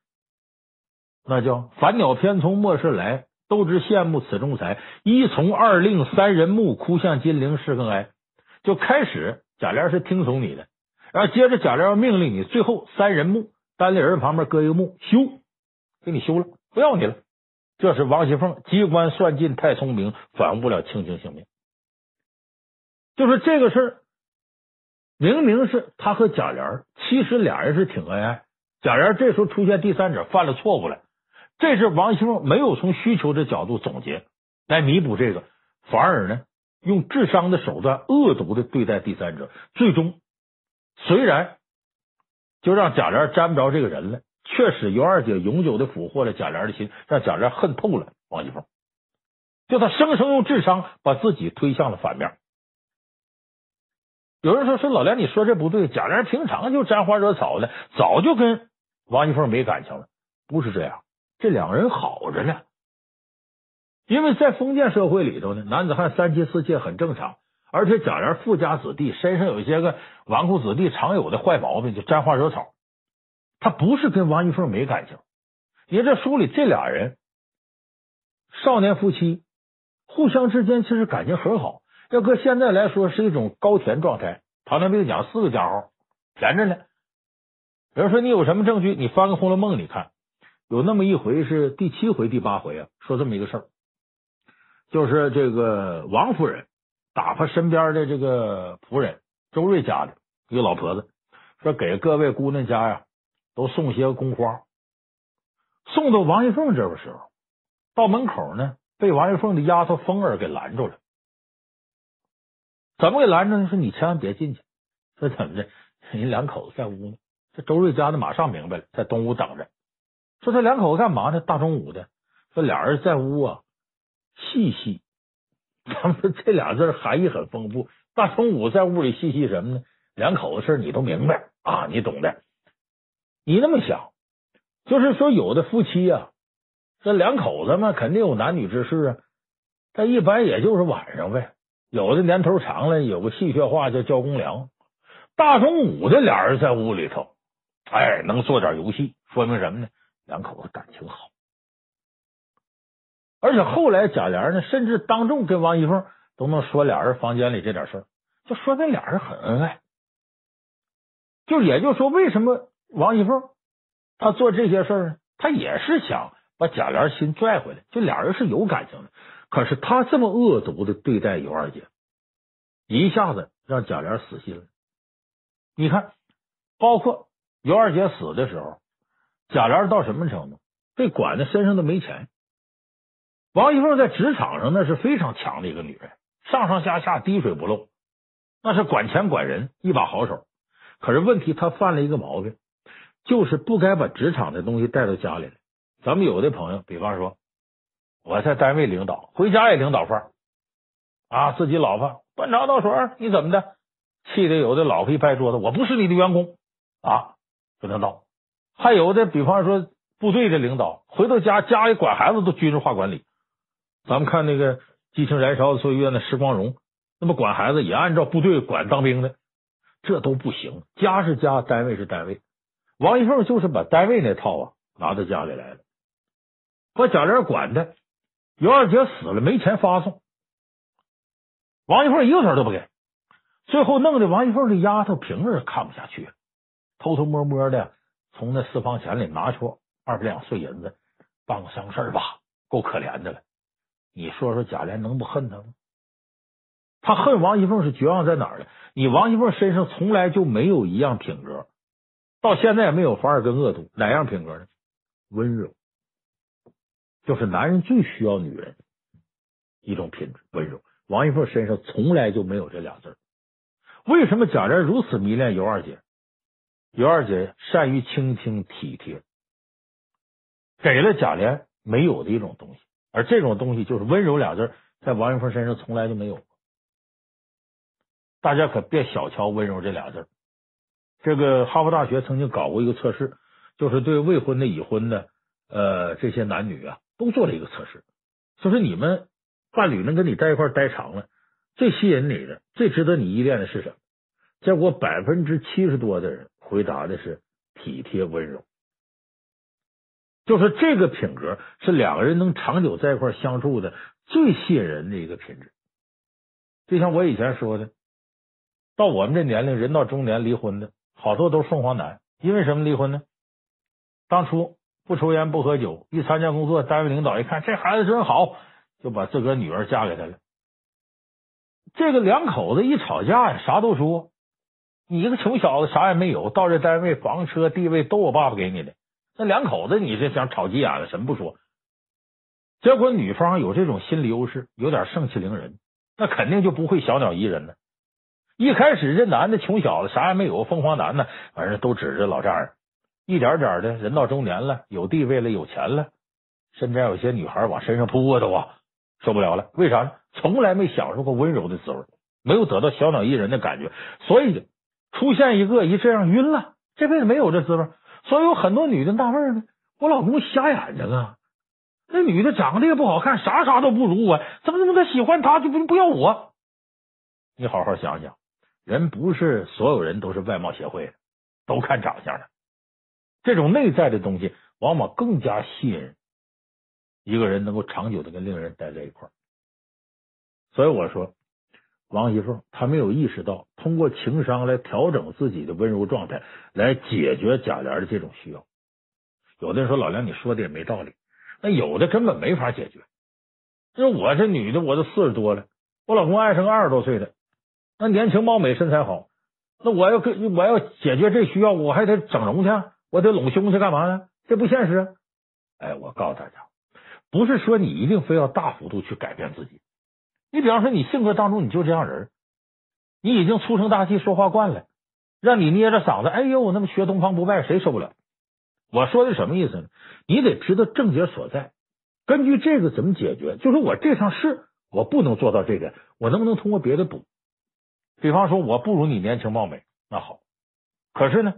那叫凡鸟偏从末世来，都知羡慕此仲裁，一从二令三人木，哭向金陵事更哀。就开始贾琏是听从你的，然后接着贾琏要命令你，最后三人木，单立人旁边搁一个木，休，给你休了，不要你了。这是王熙凤机关算尽太聪明，反误了卿卿性命。就是这个事儿，明明是他和贾琏，其实俩人是挺恩爱。贾琏这时候出现第三者，犯了错误了，这是王熙凤没有从需求的角度总结来弥补这个，反而呢用智商的手段恶毒的对待第三者，最终虽然就让贾琏沾不着这个人了，却使尤二姐永久的俘获了贾琏的心，让贾琏恨透了王熙凤，就他生生用智商把自己推向了反面。有人说老梁你说这不对，贾琏平常就沾花惹草的，早就跟王熙凤没感情了，不是这样，这两个人好着呢。因为在封建社会里头呢，男子汉三妻四妾很正常，而且贾琏富家子弟，身上有一些个纨绔子弟常有的坏毛病，就沾花惹草，他不是跟王熙凤没感情。你看这书里这俩人少年夫妻互相之间其实感情很好，要搁现在来说是一种高甜状态，唐太宗讲四个家伙连着呢。有人说你有什么证据，你翻个《红楼梦》，你看有那么一回是第七回第八回啊，说这么一个事儿，就是这个王夫人打发身边的这个仆人周瑞家的一个老婆子，说给各位姑娘家呀都送些宫花，送到王熙凤这个时候，到门口呢被王熙凤的丫头风儿给拦住了。怎么给拦着呢？说你千万别进去。说怎么的？人两口子在屋呢。这周瑞家的马上明白了，在东屋等着。说这两口子干嘛呢？大中午的。说俩人在屋啊，细细。咱们这俩字含义很丰富。大中午在屋里细细什么呢？两口子事你都明白啊，你懂的。你那么想，就是说有的夫妻啊，这两口子嘛，肯定有男女之事啊。但一般也就是晚上呗。有的年头长了，有个戏谑话叫交公粮。大中午的俩人在屋里头，哎，能做点游戏，说明什么呢？两口子感情好。而且后来贾琏呢，甚至当众跟王熙凤都能说俩人房间里这点事儿，就说明俩人很恩爱。就也就是说，为什么王熙凤她做这些事儿呢？她也是想把贾琏心拽回来，就俩人是有感情的。可是他这么恶毒的对待尤二姐，一下子让贾琏死心了。你看，包括尤二姐死的时候，贾琏到什么程度，被管的身上都没钱。王熙凤在职场上那是非常强的一个女人，上上下下滴水不漏，那是管钱管人，一把好手。可是问题她犯了一个毛病，就是不该把职场的东西带到家里来。咱们有的朋友比方说我在单位领导，回家也领导范儿啊，自己老婆端茶倒水你怎么的，气得有的老婆一拍桌子，我不是你的员工啊，跟他闹。还有的比方说部队的领导，回到家家里管孩子都军事化管理。咱们看那个激情燃烧的岁月的石光荣，那么管孩子也按照部队管当兵的，这都不行。家是家，单位是单位，王熙凤就是把单位那套啊拿到家里来了，把贾琏管的。尤二姐死了没钱发送，王熙凤一个钱都不给，最后弄得王熙凤这丫头平日看不下去，偷偷摸摸的从那私房钱里拿出20两碎银子，办个丧事吧，够可怜的了。你说说贾琏能不恨他吗？他恨王熙凤是绝望在哪儿呢？你王熙凤身上从来就没有一样品格，到现在也没有反而跟恶毒，哪样品格呢？温柔，就是男人最需要女人一种品质，温柔。王熙凤身上从来就没有这俩字。为什么贾琏如此迷恋尤二姐？尤二姐善于倾听体贴，给了贾琏没有的一种东西，而这种东西就是温柔俩字，在王熙凤身上从来就没有过。大家可别小瞧温柔这俩字。这个哈佛大学曾经搞过一个测试，就是对未婚的已婚的这些男女啊都做了一个测试，就是你们伴侣能跟你在一块待长了，最吸引你的最值得你依恋的是什么？结果70%多的人回答的是体贴温柔。就是这个品格是两个人能长久在一块相处的最吸引人的一个品质。就像我以前说的，到我们这年龄，人到中年离婚的好多都是凤凰男。因为什么离婚呢？当初不抽烟不喝酒，一参加工作，单位领导一看这孩子真好，就把自个儿女儿嫁给他了。这个两口子一吵架呀，啥都说，你一个穷小子啥也没有，到这单位房车地位都我爸爸给你的，那两口子你是想吵急眼了，什么不说。结果女方有这种心理优势，有点盛气凌人，那肯定就不会小鸟依人了。一开始这男的穷小子啥也没有，凤凰男呢，反正都指着老丈人，一点点的人到中年了，有地位了，有钱了，身边有些女孩往身上扑啊，都啊受不了了。为啥呢？从来没享受过温柔的滋味，没有得到小鸟依人的感觉，所以出现一个一这样晕了，这辈子没有这滋味。所以有很多女的纳闷呢，我老公瞎眼睛啊，那女的长得也不好看，啥都不如我，怎么他喜欢她就不要我。你好好想想，人不是所有人都是外貌协会的，都看长相的。这种内在的东西往往更加吸引一个人能够长久的跟另一个人待在一块儿。所以我说王熙凤她没有意识到通过情商来调整自己的温柔状态，来解决贾琏的这种需要。有的人说老梁你说的也没道理，那有的根本没法解决。就是我这女的，我都40多了，我老公爱上个20多岁的，那年轻貌美身材好，那我要解决这需要，我还得整容去，我得拢胸去，干嘛呢？这不现实啊。哎，我告诉大家，不是说你一定非要大幅度去改变自己。你比方说你性格当中你就这样人，你已经粗声大气说话惯了，让你捏着嗓子哎呦我那么学东方不败谁受不了。我说的什么意思呢？你得知道症结所在，根据这个怎么解决。就是我这场事我不能做到这个，我能不能通过别的补。比方说我不如你年轻貌美，那好，可是呢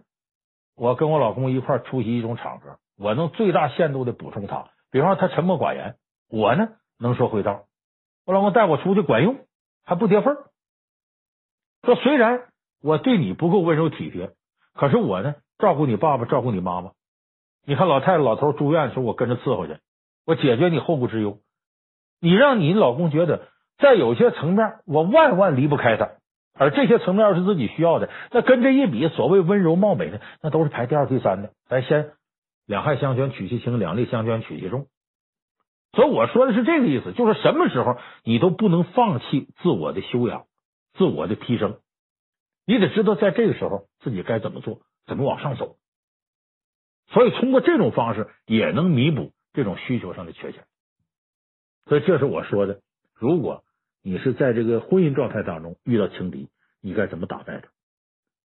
我跟我老公一块出席一种场合，我能最大限度的补充他。比方说他沉默寡言，我呢能说会道，我老公带我出去管用，还不跌份儿。说虽然我对你不够温柔体贴，可是我呢照顾你爸爸，照顾你妈妈。你看老太太老头住院的时候我跟着伺候去，我解决你后顾之忧。你让你老公觉得在有些层面我万离不开他，而这些层面要是自己需要的，那跟这一比所谓温柔貌美的那都是排第2、第3的。咱先两害相权取其轻，两利相权取其重。所以我说的是这个意思，就是什么时候你都不能放弃自我的修养，自我的提升。你得知道在这个时候自己该怎么做，怎么往上走。所以通过这种方式也能弥补这种需求上的缺陷。所以这是我说的，如果你是在这个婚姻状态当中遇到情敌，你该怎么打败它，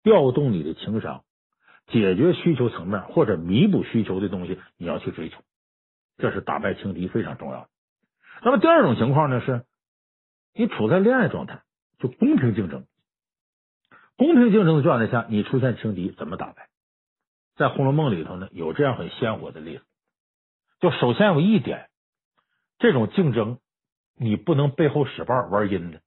调动你的情商，解决需求层面或者弥补需求的东西你要去追求。这是打败情敌非常重要的。那么第二种情况呢，是你处在恋爱状态，就公平竞争。公平竞争的状态下，你出现情敌怎么打败？在《红楼梦》里头呢，有这样很鲜活的例子。就首先有一点，这种竞争你不能背后使绊玩阴的。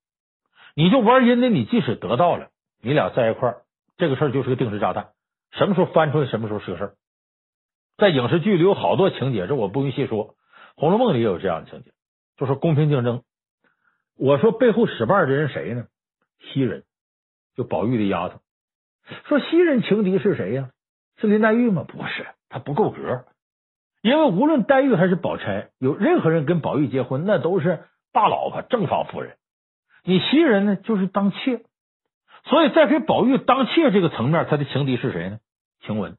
你就玩阴的，你即使得到了，你俩在一块儿，这个事儿就是个定时炸弹，什么时候翻出来，什么时候是个事儿。在影视剧里有好多情节，这我不用细说，《红楼梦》里也有这样的情节，就是公平竞争。我说背后使绊的人谁呢？袭人，就宝玉的丫头。说袭人情敌是谁呀？是林黛玉吗？不是，她不够格。因为无论黛玉还是宝钗，有任何人跟宝玉结婚，那都是大老婆正房夫人。你袭人呢，就是当妾。所以在给宝玉当妾这个层面，她的情敌是谁呢？晴雯。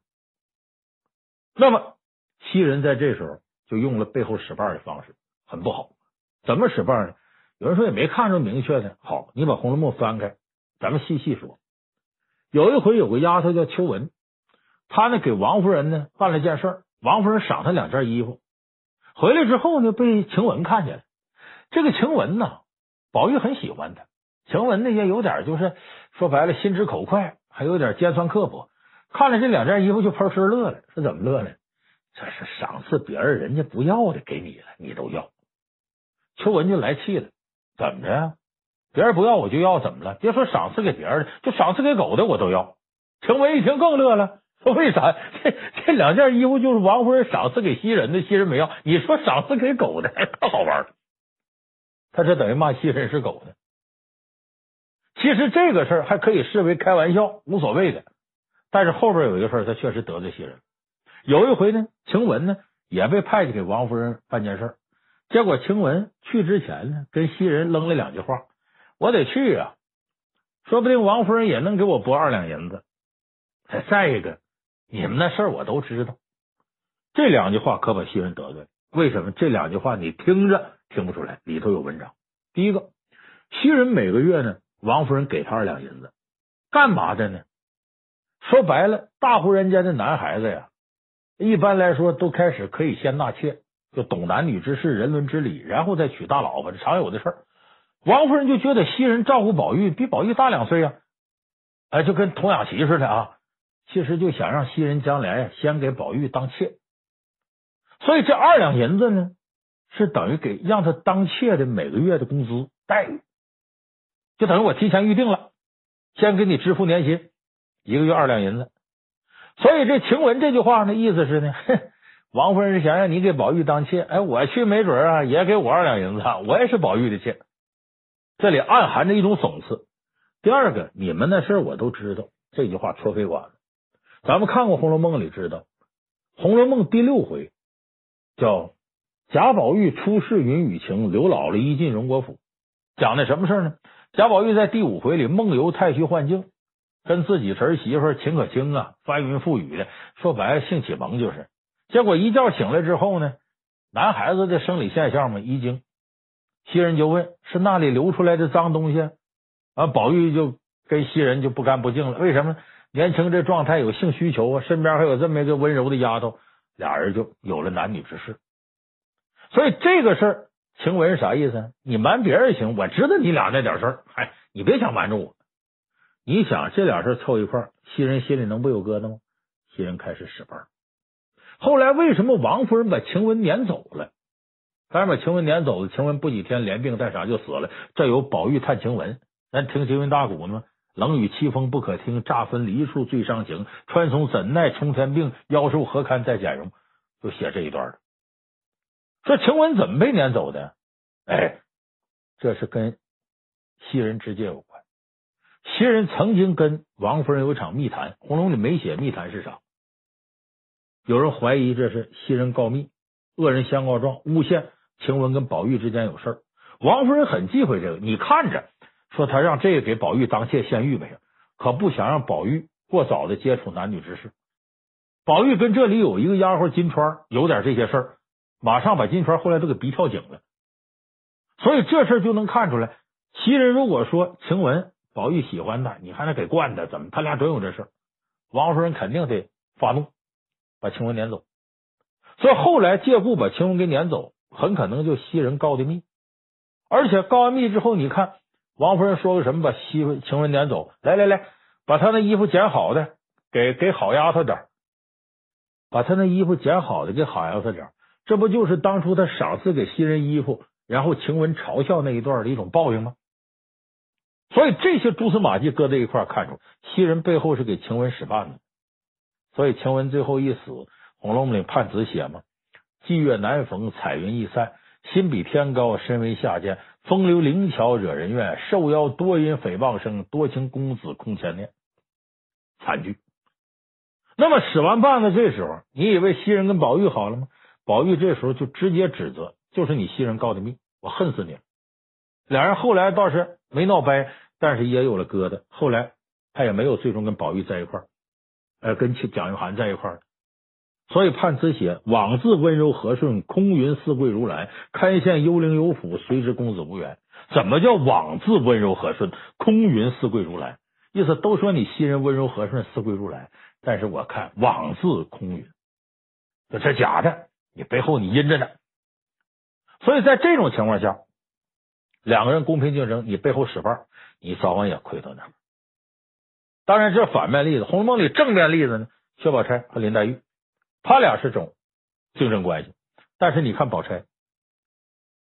那么袭人在这时候就用了背后使绊的方式，很不好。怎么使绊呢？有人说也没看着明确的。好，你把《红楼梦》翻开，咱们细说。有一回有个丫头叫秋纹，她呢给王夫人呢办了件事，王夫人赏她2件衣服，回来之后呢被晴雯看见了。这个晴雯呢，宝玉很喜欢她，晴雯呢也有点就是说白了心直口快，还有点尖酸刻薄。看了这2件衣服就喷声乐了，是怎么乐呢？这是赏赐别人，人家不要的给你了，你都要。秋雯就来气了，怎么着呀？别人不要我就要，怎么了？别说赏赐给别人的，就赏赐给狗的我都要。晴雯一听更乐了，为啥这两件衣服就是王夫人赏赐给袭人的，袭人没要。你说赏赐给狗的，太好玩了。他这等于骂袭人是狗的。其实这个事儿还可以视为开玩笑，无所谓的。但是后边有一个事儿，他确实得罪袭人。有一回呢，晴雯呢也被派去给王夫人办件事，结果晴雯去之前呢，跟袭人扔了两句话：“我得去啊，说不定王夫人也能给我拨二两银子。再一个。”你们那事儿我都知道。这两句话可把袭人得罪。为什么？这两句话你听着听不出来，里头有文章。第一个，袭人每个月呢，王夫人给他2两银子，干嘛的呢？说白了，大户人家的男孩子呀，一般来说都开始可以先纳妾，就懂男女之事、人伦之理，然后再娶大老婆，这常有的事儿。王夫人就觉得袭人照顾宝玉比宝玉大2岁啊，哎，就跟童养媳似的啊。其实就想让袭人将来先给宝玉当妾，所以这2两银子呢，是等于给让他当妾的每个月的工资待遇，就等于我提前预定了，先给你支付年薪，1个月2两银子。所以这晴雯这句话呢，意思是呢，王夫人想让你给宝玉当妾，哎，我去没准啊，也给我2两银子，我也是宝玉的妾。这里暗含着一种讽刺。第二个，你们那事我都知道，这句话戳飞瓜了。咱们看过《红楼梦》里知道，《红楼梦》第6回叫贾宝玉出仕云雨情，刘姥姥一进荣国府，讲的什么事呢？贾宝玉在第5回里梦游太虚幻境，跟自己儿媳妇秦可卿啊翻云覆雨的，说白了性启蒙就是。结果一觉醒来之后呢，男孩子的生理现象嘛，遗精。袭人就问是那里流出来的脏东西啊，宝玉就跟袭人就不干不净了。为什么？年轻这状态有性需求啊，身边还有这么一个温柔的丫头，俩人就有了男女之事。所以这个事儿，晴雯啥意思啊？你瞒别人行，我知道你俩那点事儿，哎，你别想瞒着我。你想这俩事儿凑一块儿，袭人心里能不有疙瘩吗？袭人开始使绊。后来为什么王夫人把晴雯撵走了？当然把晴雯撵走了，晴雯不几天连病带啥就死了。这有宝玉探晴雯，咱听晴雯大鼓呢吗？冷雨凄风不可听，乍分离处最伤情。川芎怎奈冲天病，妖兽何堪再减容。就写这一段了。说晴雯怎么被撵走的？哎，这是跟袭人之介有关。袭人曾经跟王夫人有一场密谈，《红楼梦》里没写密谈是啥。有人怀疑这是袭人告密，恶人相告状，诬陷晴雯跟宝玉之间有事儿。王夫人很忌讳这个，你看着。说他让这个给宝玉当妾先预备下，可不想让宝玉过早的接触男女之事。宝玉跟这里有一个丫鬟金钏有点这些事儿，马上把金钏后来都给逼跳井了。所以这事儿就能看出来，袭人如果说晴雯宝玉喜欢他，你还得给惯他，怎么他俩准有这事儿？王夫人肯定得发怒，把晴雯撵走。所以后来借故把晴雯给撵走，很可能就袭人告的密。而且告完密之后，你看王夫人说个什么，把晴雯撵走，来，把她那衣服剪好的给好丫头点，把她那衣服剪好的给好丫头点，这不就是当初她赏赐给袭人衣服，然后晴雯嘲笑那一段的一种报应吗？所以这些蛛丝马迹搁在一块看出，袭人背后是给晴雯使绊的。所以晴雯最后一死，《红楼梦》里判词写嘛：“霁月难逢，彩云易散。”心比天高，身为下贱；风流灵巧，惹人怨；受妖多因诽谤生，多情公子空前念。惨剧。那么使完绊子，这时候你以为袭人跟宝玉好了吗？宝玉这时候就直接指责，就是你袭人告的密，我恨死你了。两人后来倒是没闹掰，但是也有了疙瘩。后来他也没有最终跟宝玉在一块儿，跟蒋玉菡在一块儿。所以判词写：“枉自温柔和顺，空云似桂如兰；堪羡幽灵有府，谁知公子无缘。”怎么叫枉自温柔和顺，空云似桂如兰？意思都说你袭人温柔和顺，似桂如兰，但是我看枉自空云，这假的，你背后你阴着呢。所以在这种情况下，两个人公平竞争，你背后使绊，你早晚也亏到那儿。当然，这反面例子，《红楼梦》里正面例子呢，薛宝钗和林黛玉。他俩是种竞争关系，但是你看宝钗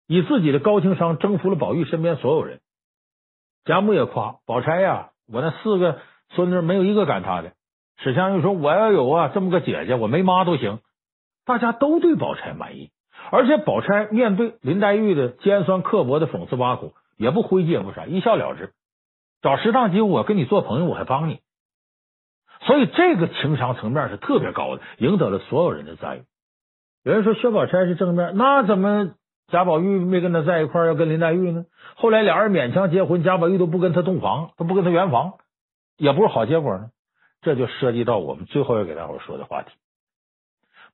以自己的高情商征服了宝玉身边所有人。贾母也夸宝钗呀，我那4个孙女没有一个赶她的，史湘玉说：“我要有啊这么个姐姐，我没妈都行。”大家都对宝钗满意，而且宝钗面对林黛玉的尖酸刻薄的讽刺挖苦，也不灰介不闪，一笑了之。找适当机会，我跟你做朋友，我还帮你。所以这个情商层面是特别高的，赢得了所有人的赞誉。有人说薛宝钗是正面，那怎么贾宝玉没跟他在一块儿，要跟林黛玉呢？后来俩人勉强结婚，贾宝玉都不跟他洞房，都不跟他圆房，也不是好结果呢。这就涉及到我们最后要给大伙说的话题，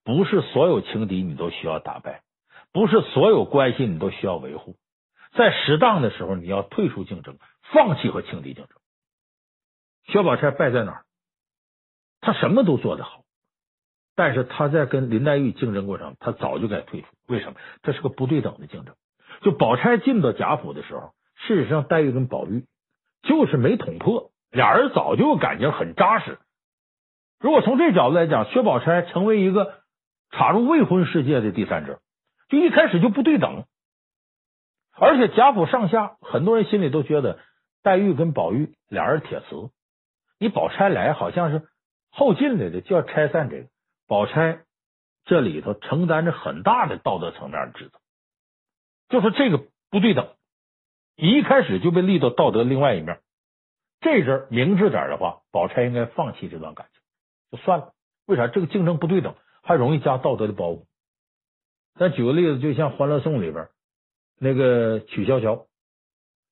不是所有情敌你都需要打败，不是所有关系你都需要维护，在适当的时候你要退出竞争，放弃和情敌竞争。薛宝钗败在哪儿？他什么都做得好，但是他在跟林黛玉竞争过程，他早就该退出。为什么？这是个不对等的竞争。就宝钗进到贾府的时候，事实上黛玉跟宝玉就是没捅破，俩人早就感情很扎实。如果从这角度来讲，薛宝钗成为一个插入未婚世界的第三者，就一开始就不对等。而且贾府上下很多人心里都觉得黛玉跟宝玉俩人铁磁，你宝钗来好像是后进来的，就要拆散这个。宝钗这里头承担着很大的道德层面的职责，就是这个不对等，一开始就被立到道德另外一面。这阵明智点的话，宝钗应该放弃这段感情就算了。为啥？这个竞争不对等，还容易加道德的包袱。咱举个例子，就像《欢乐颂》里边那个曲筱绡，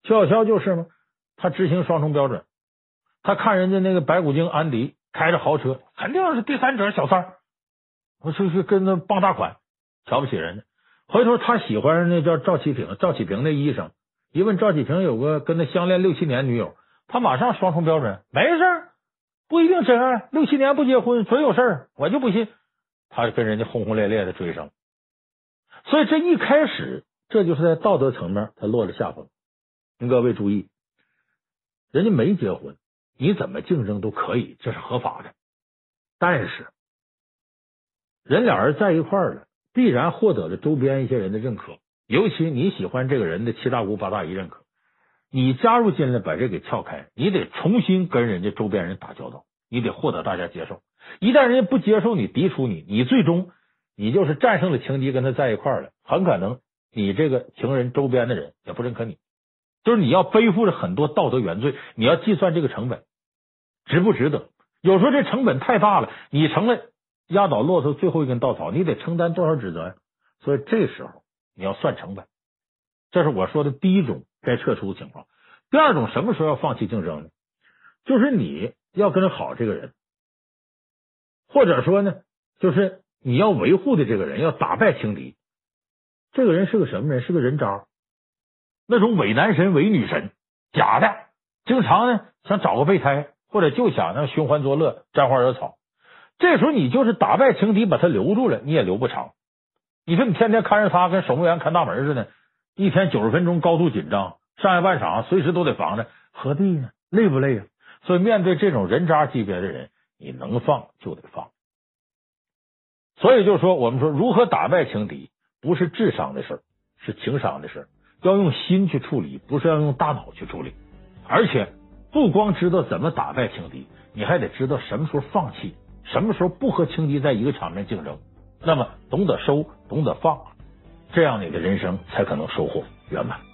曲筱绡就是嘛，他执行双重标准。他看人家那个白骨精安迪开着豪车，肯定是第三者小三儿，我就是跟他傍大款，瞧不起人家。回头他喜欢那叫赵启平，赵启平那医生一问赵启平有个跟他相恋6、7年女友，他马上双重标准，没事，不一定真爱，6、7年不结婚准有事儿，我就不信。他就跟人家轰轰烈烈的追上，所以这一开始这就是在道德层面他落了下风。您各位注意，人家没结婚，你怎么竞争都可以，这是合法的。但是人俩人在一块儿了，必然获得了周边一些人的认可，尤其你喜欢这个人的7大姑8大姨认可，你加入进来把这给撬开，你得重新跟人家周边人打交道，你得获得大家接受。一旦人家不接受你，抵触你，你最终你就是战胜了情敌，跟他在一块儿了，很可能你这个情人周边的人也不认可你，就是你要背负着很多道德原罪，你要计算这个成本值不值得。有时候这成本太大了，你成了压倒骆驼最后一根稻草，你得承担多少指责呀？所以这时候你要算成本。这是我说的第一种该撤出的情况。第二种，什么时候要放弃竞争呢？就是你要跟好这个人，或者说呢，就是你要维护的这个人，要打败情敌。这个人是个什么人？是个人渣，那种伪男神伪女神，假的，经常呢想找个备胎，或者就想让寻欢作乐，沾花惹草。这时候你就是打败情敌把他留住了，你也留不长。你说你天天看着他跟守门员看大门似的，一天90分钟高度紧张，上下半场随时都得防着，何必呢？累不累啊？所以面对这种人渣级别的人，你能放就得放。所以就说我们说如何打败情敌，不是智商的事儿，是情商的事儿，要用心去处理，不是要用大脑去处理。而且不光知道怎么打败情敌，你还得知道什么时候放弃，什么时候不和情敌在一个场面竞争。那么懂得收，懂得放，这样你的人生才可能收获圆满。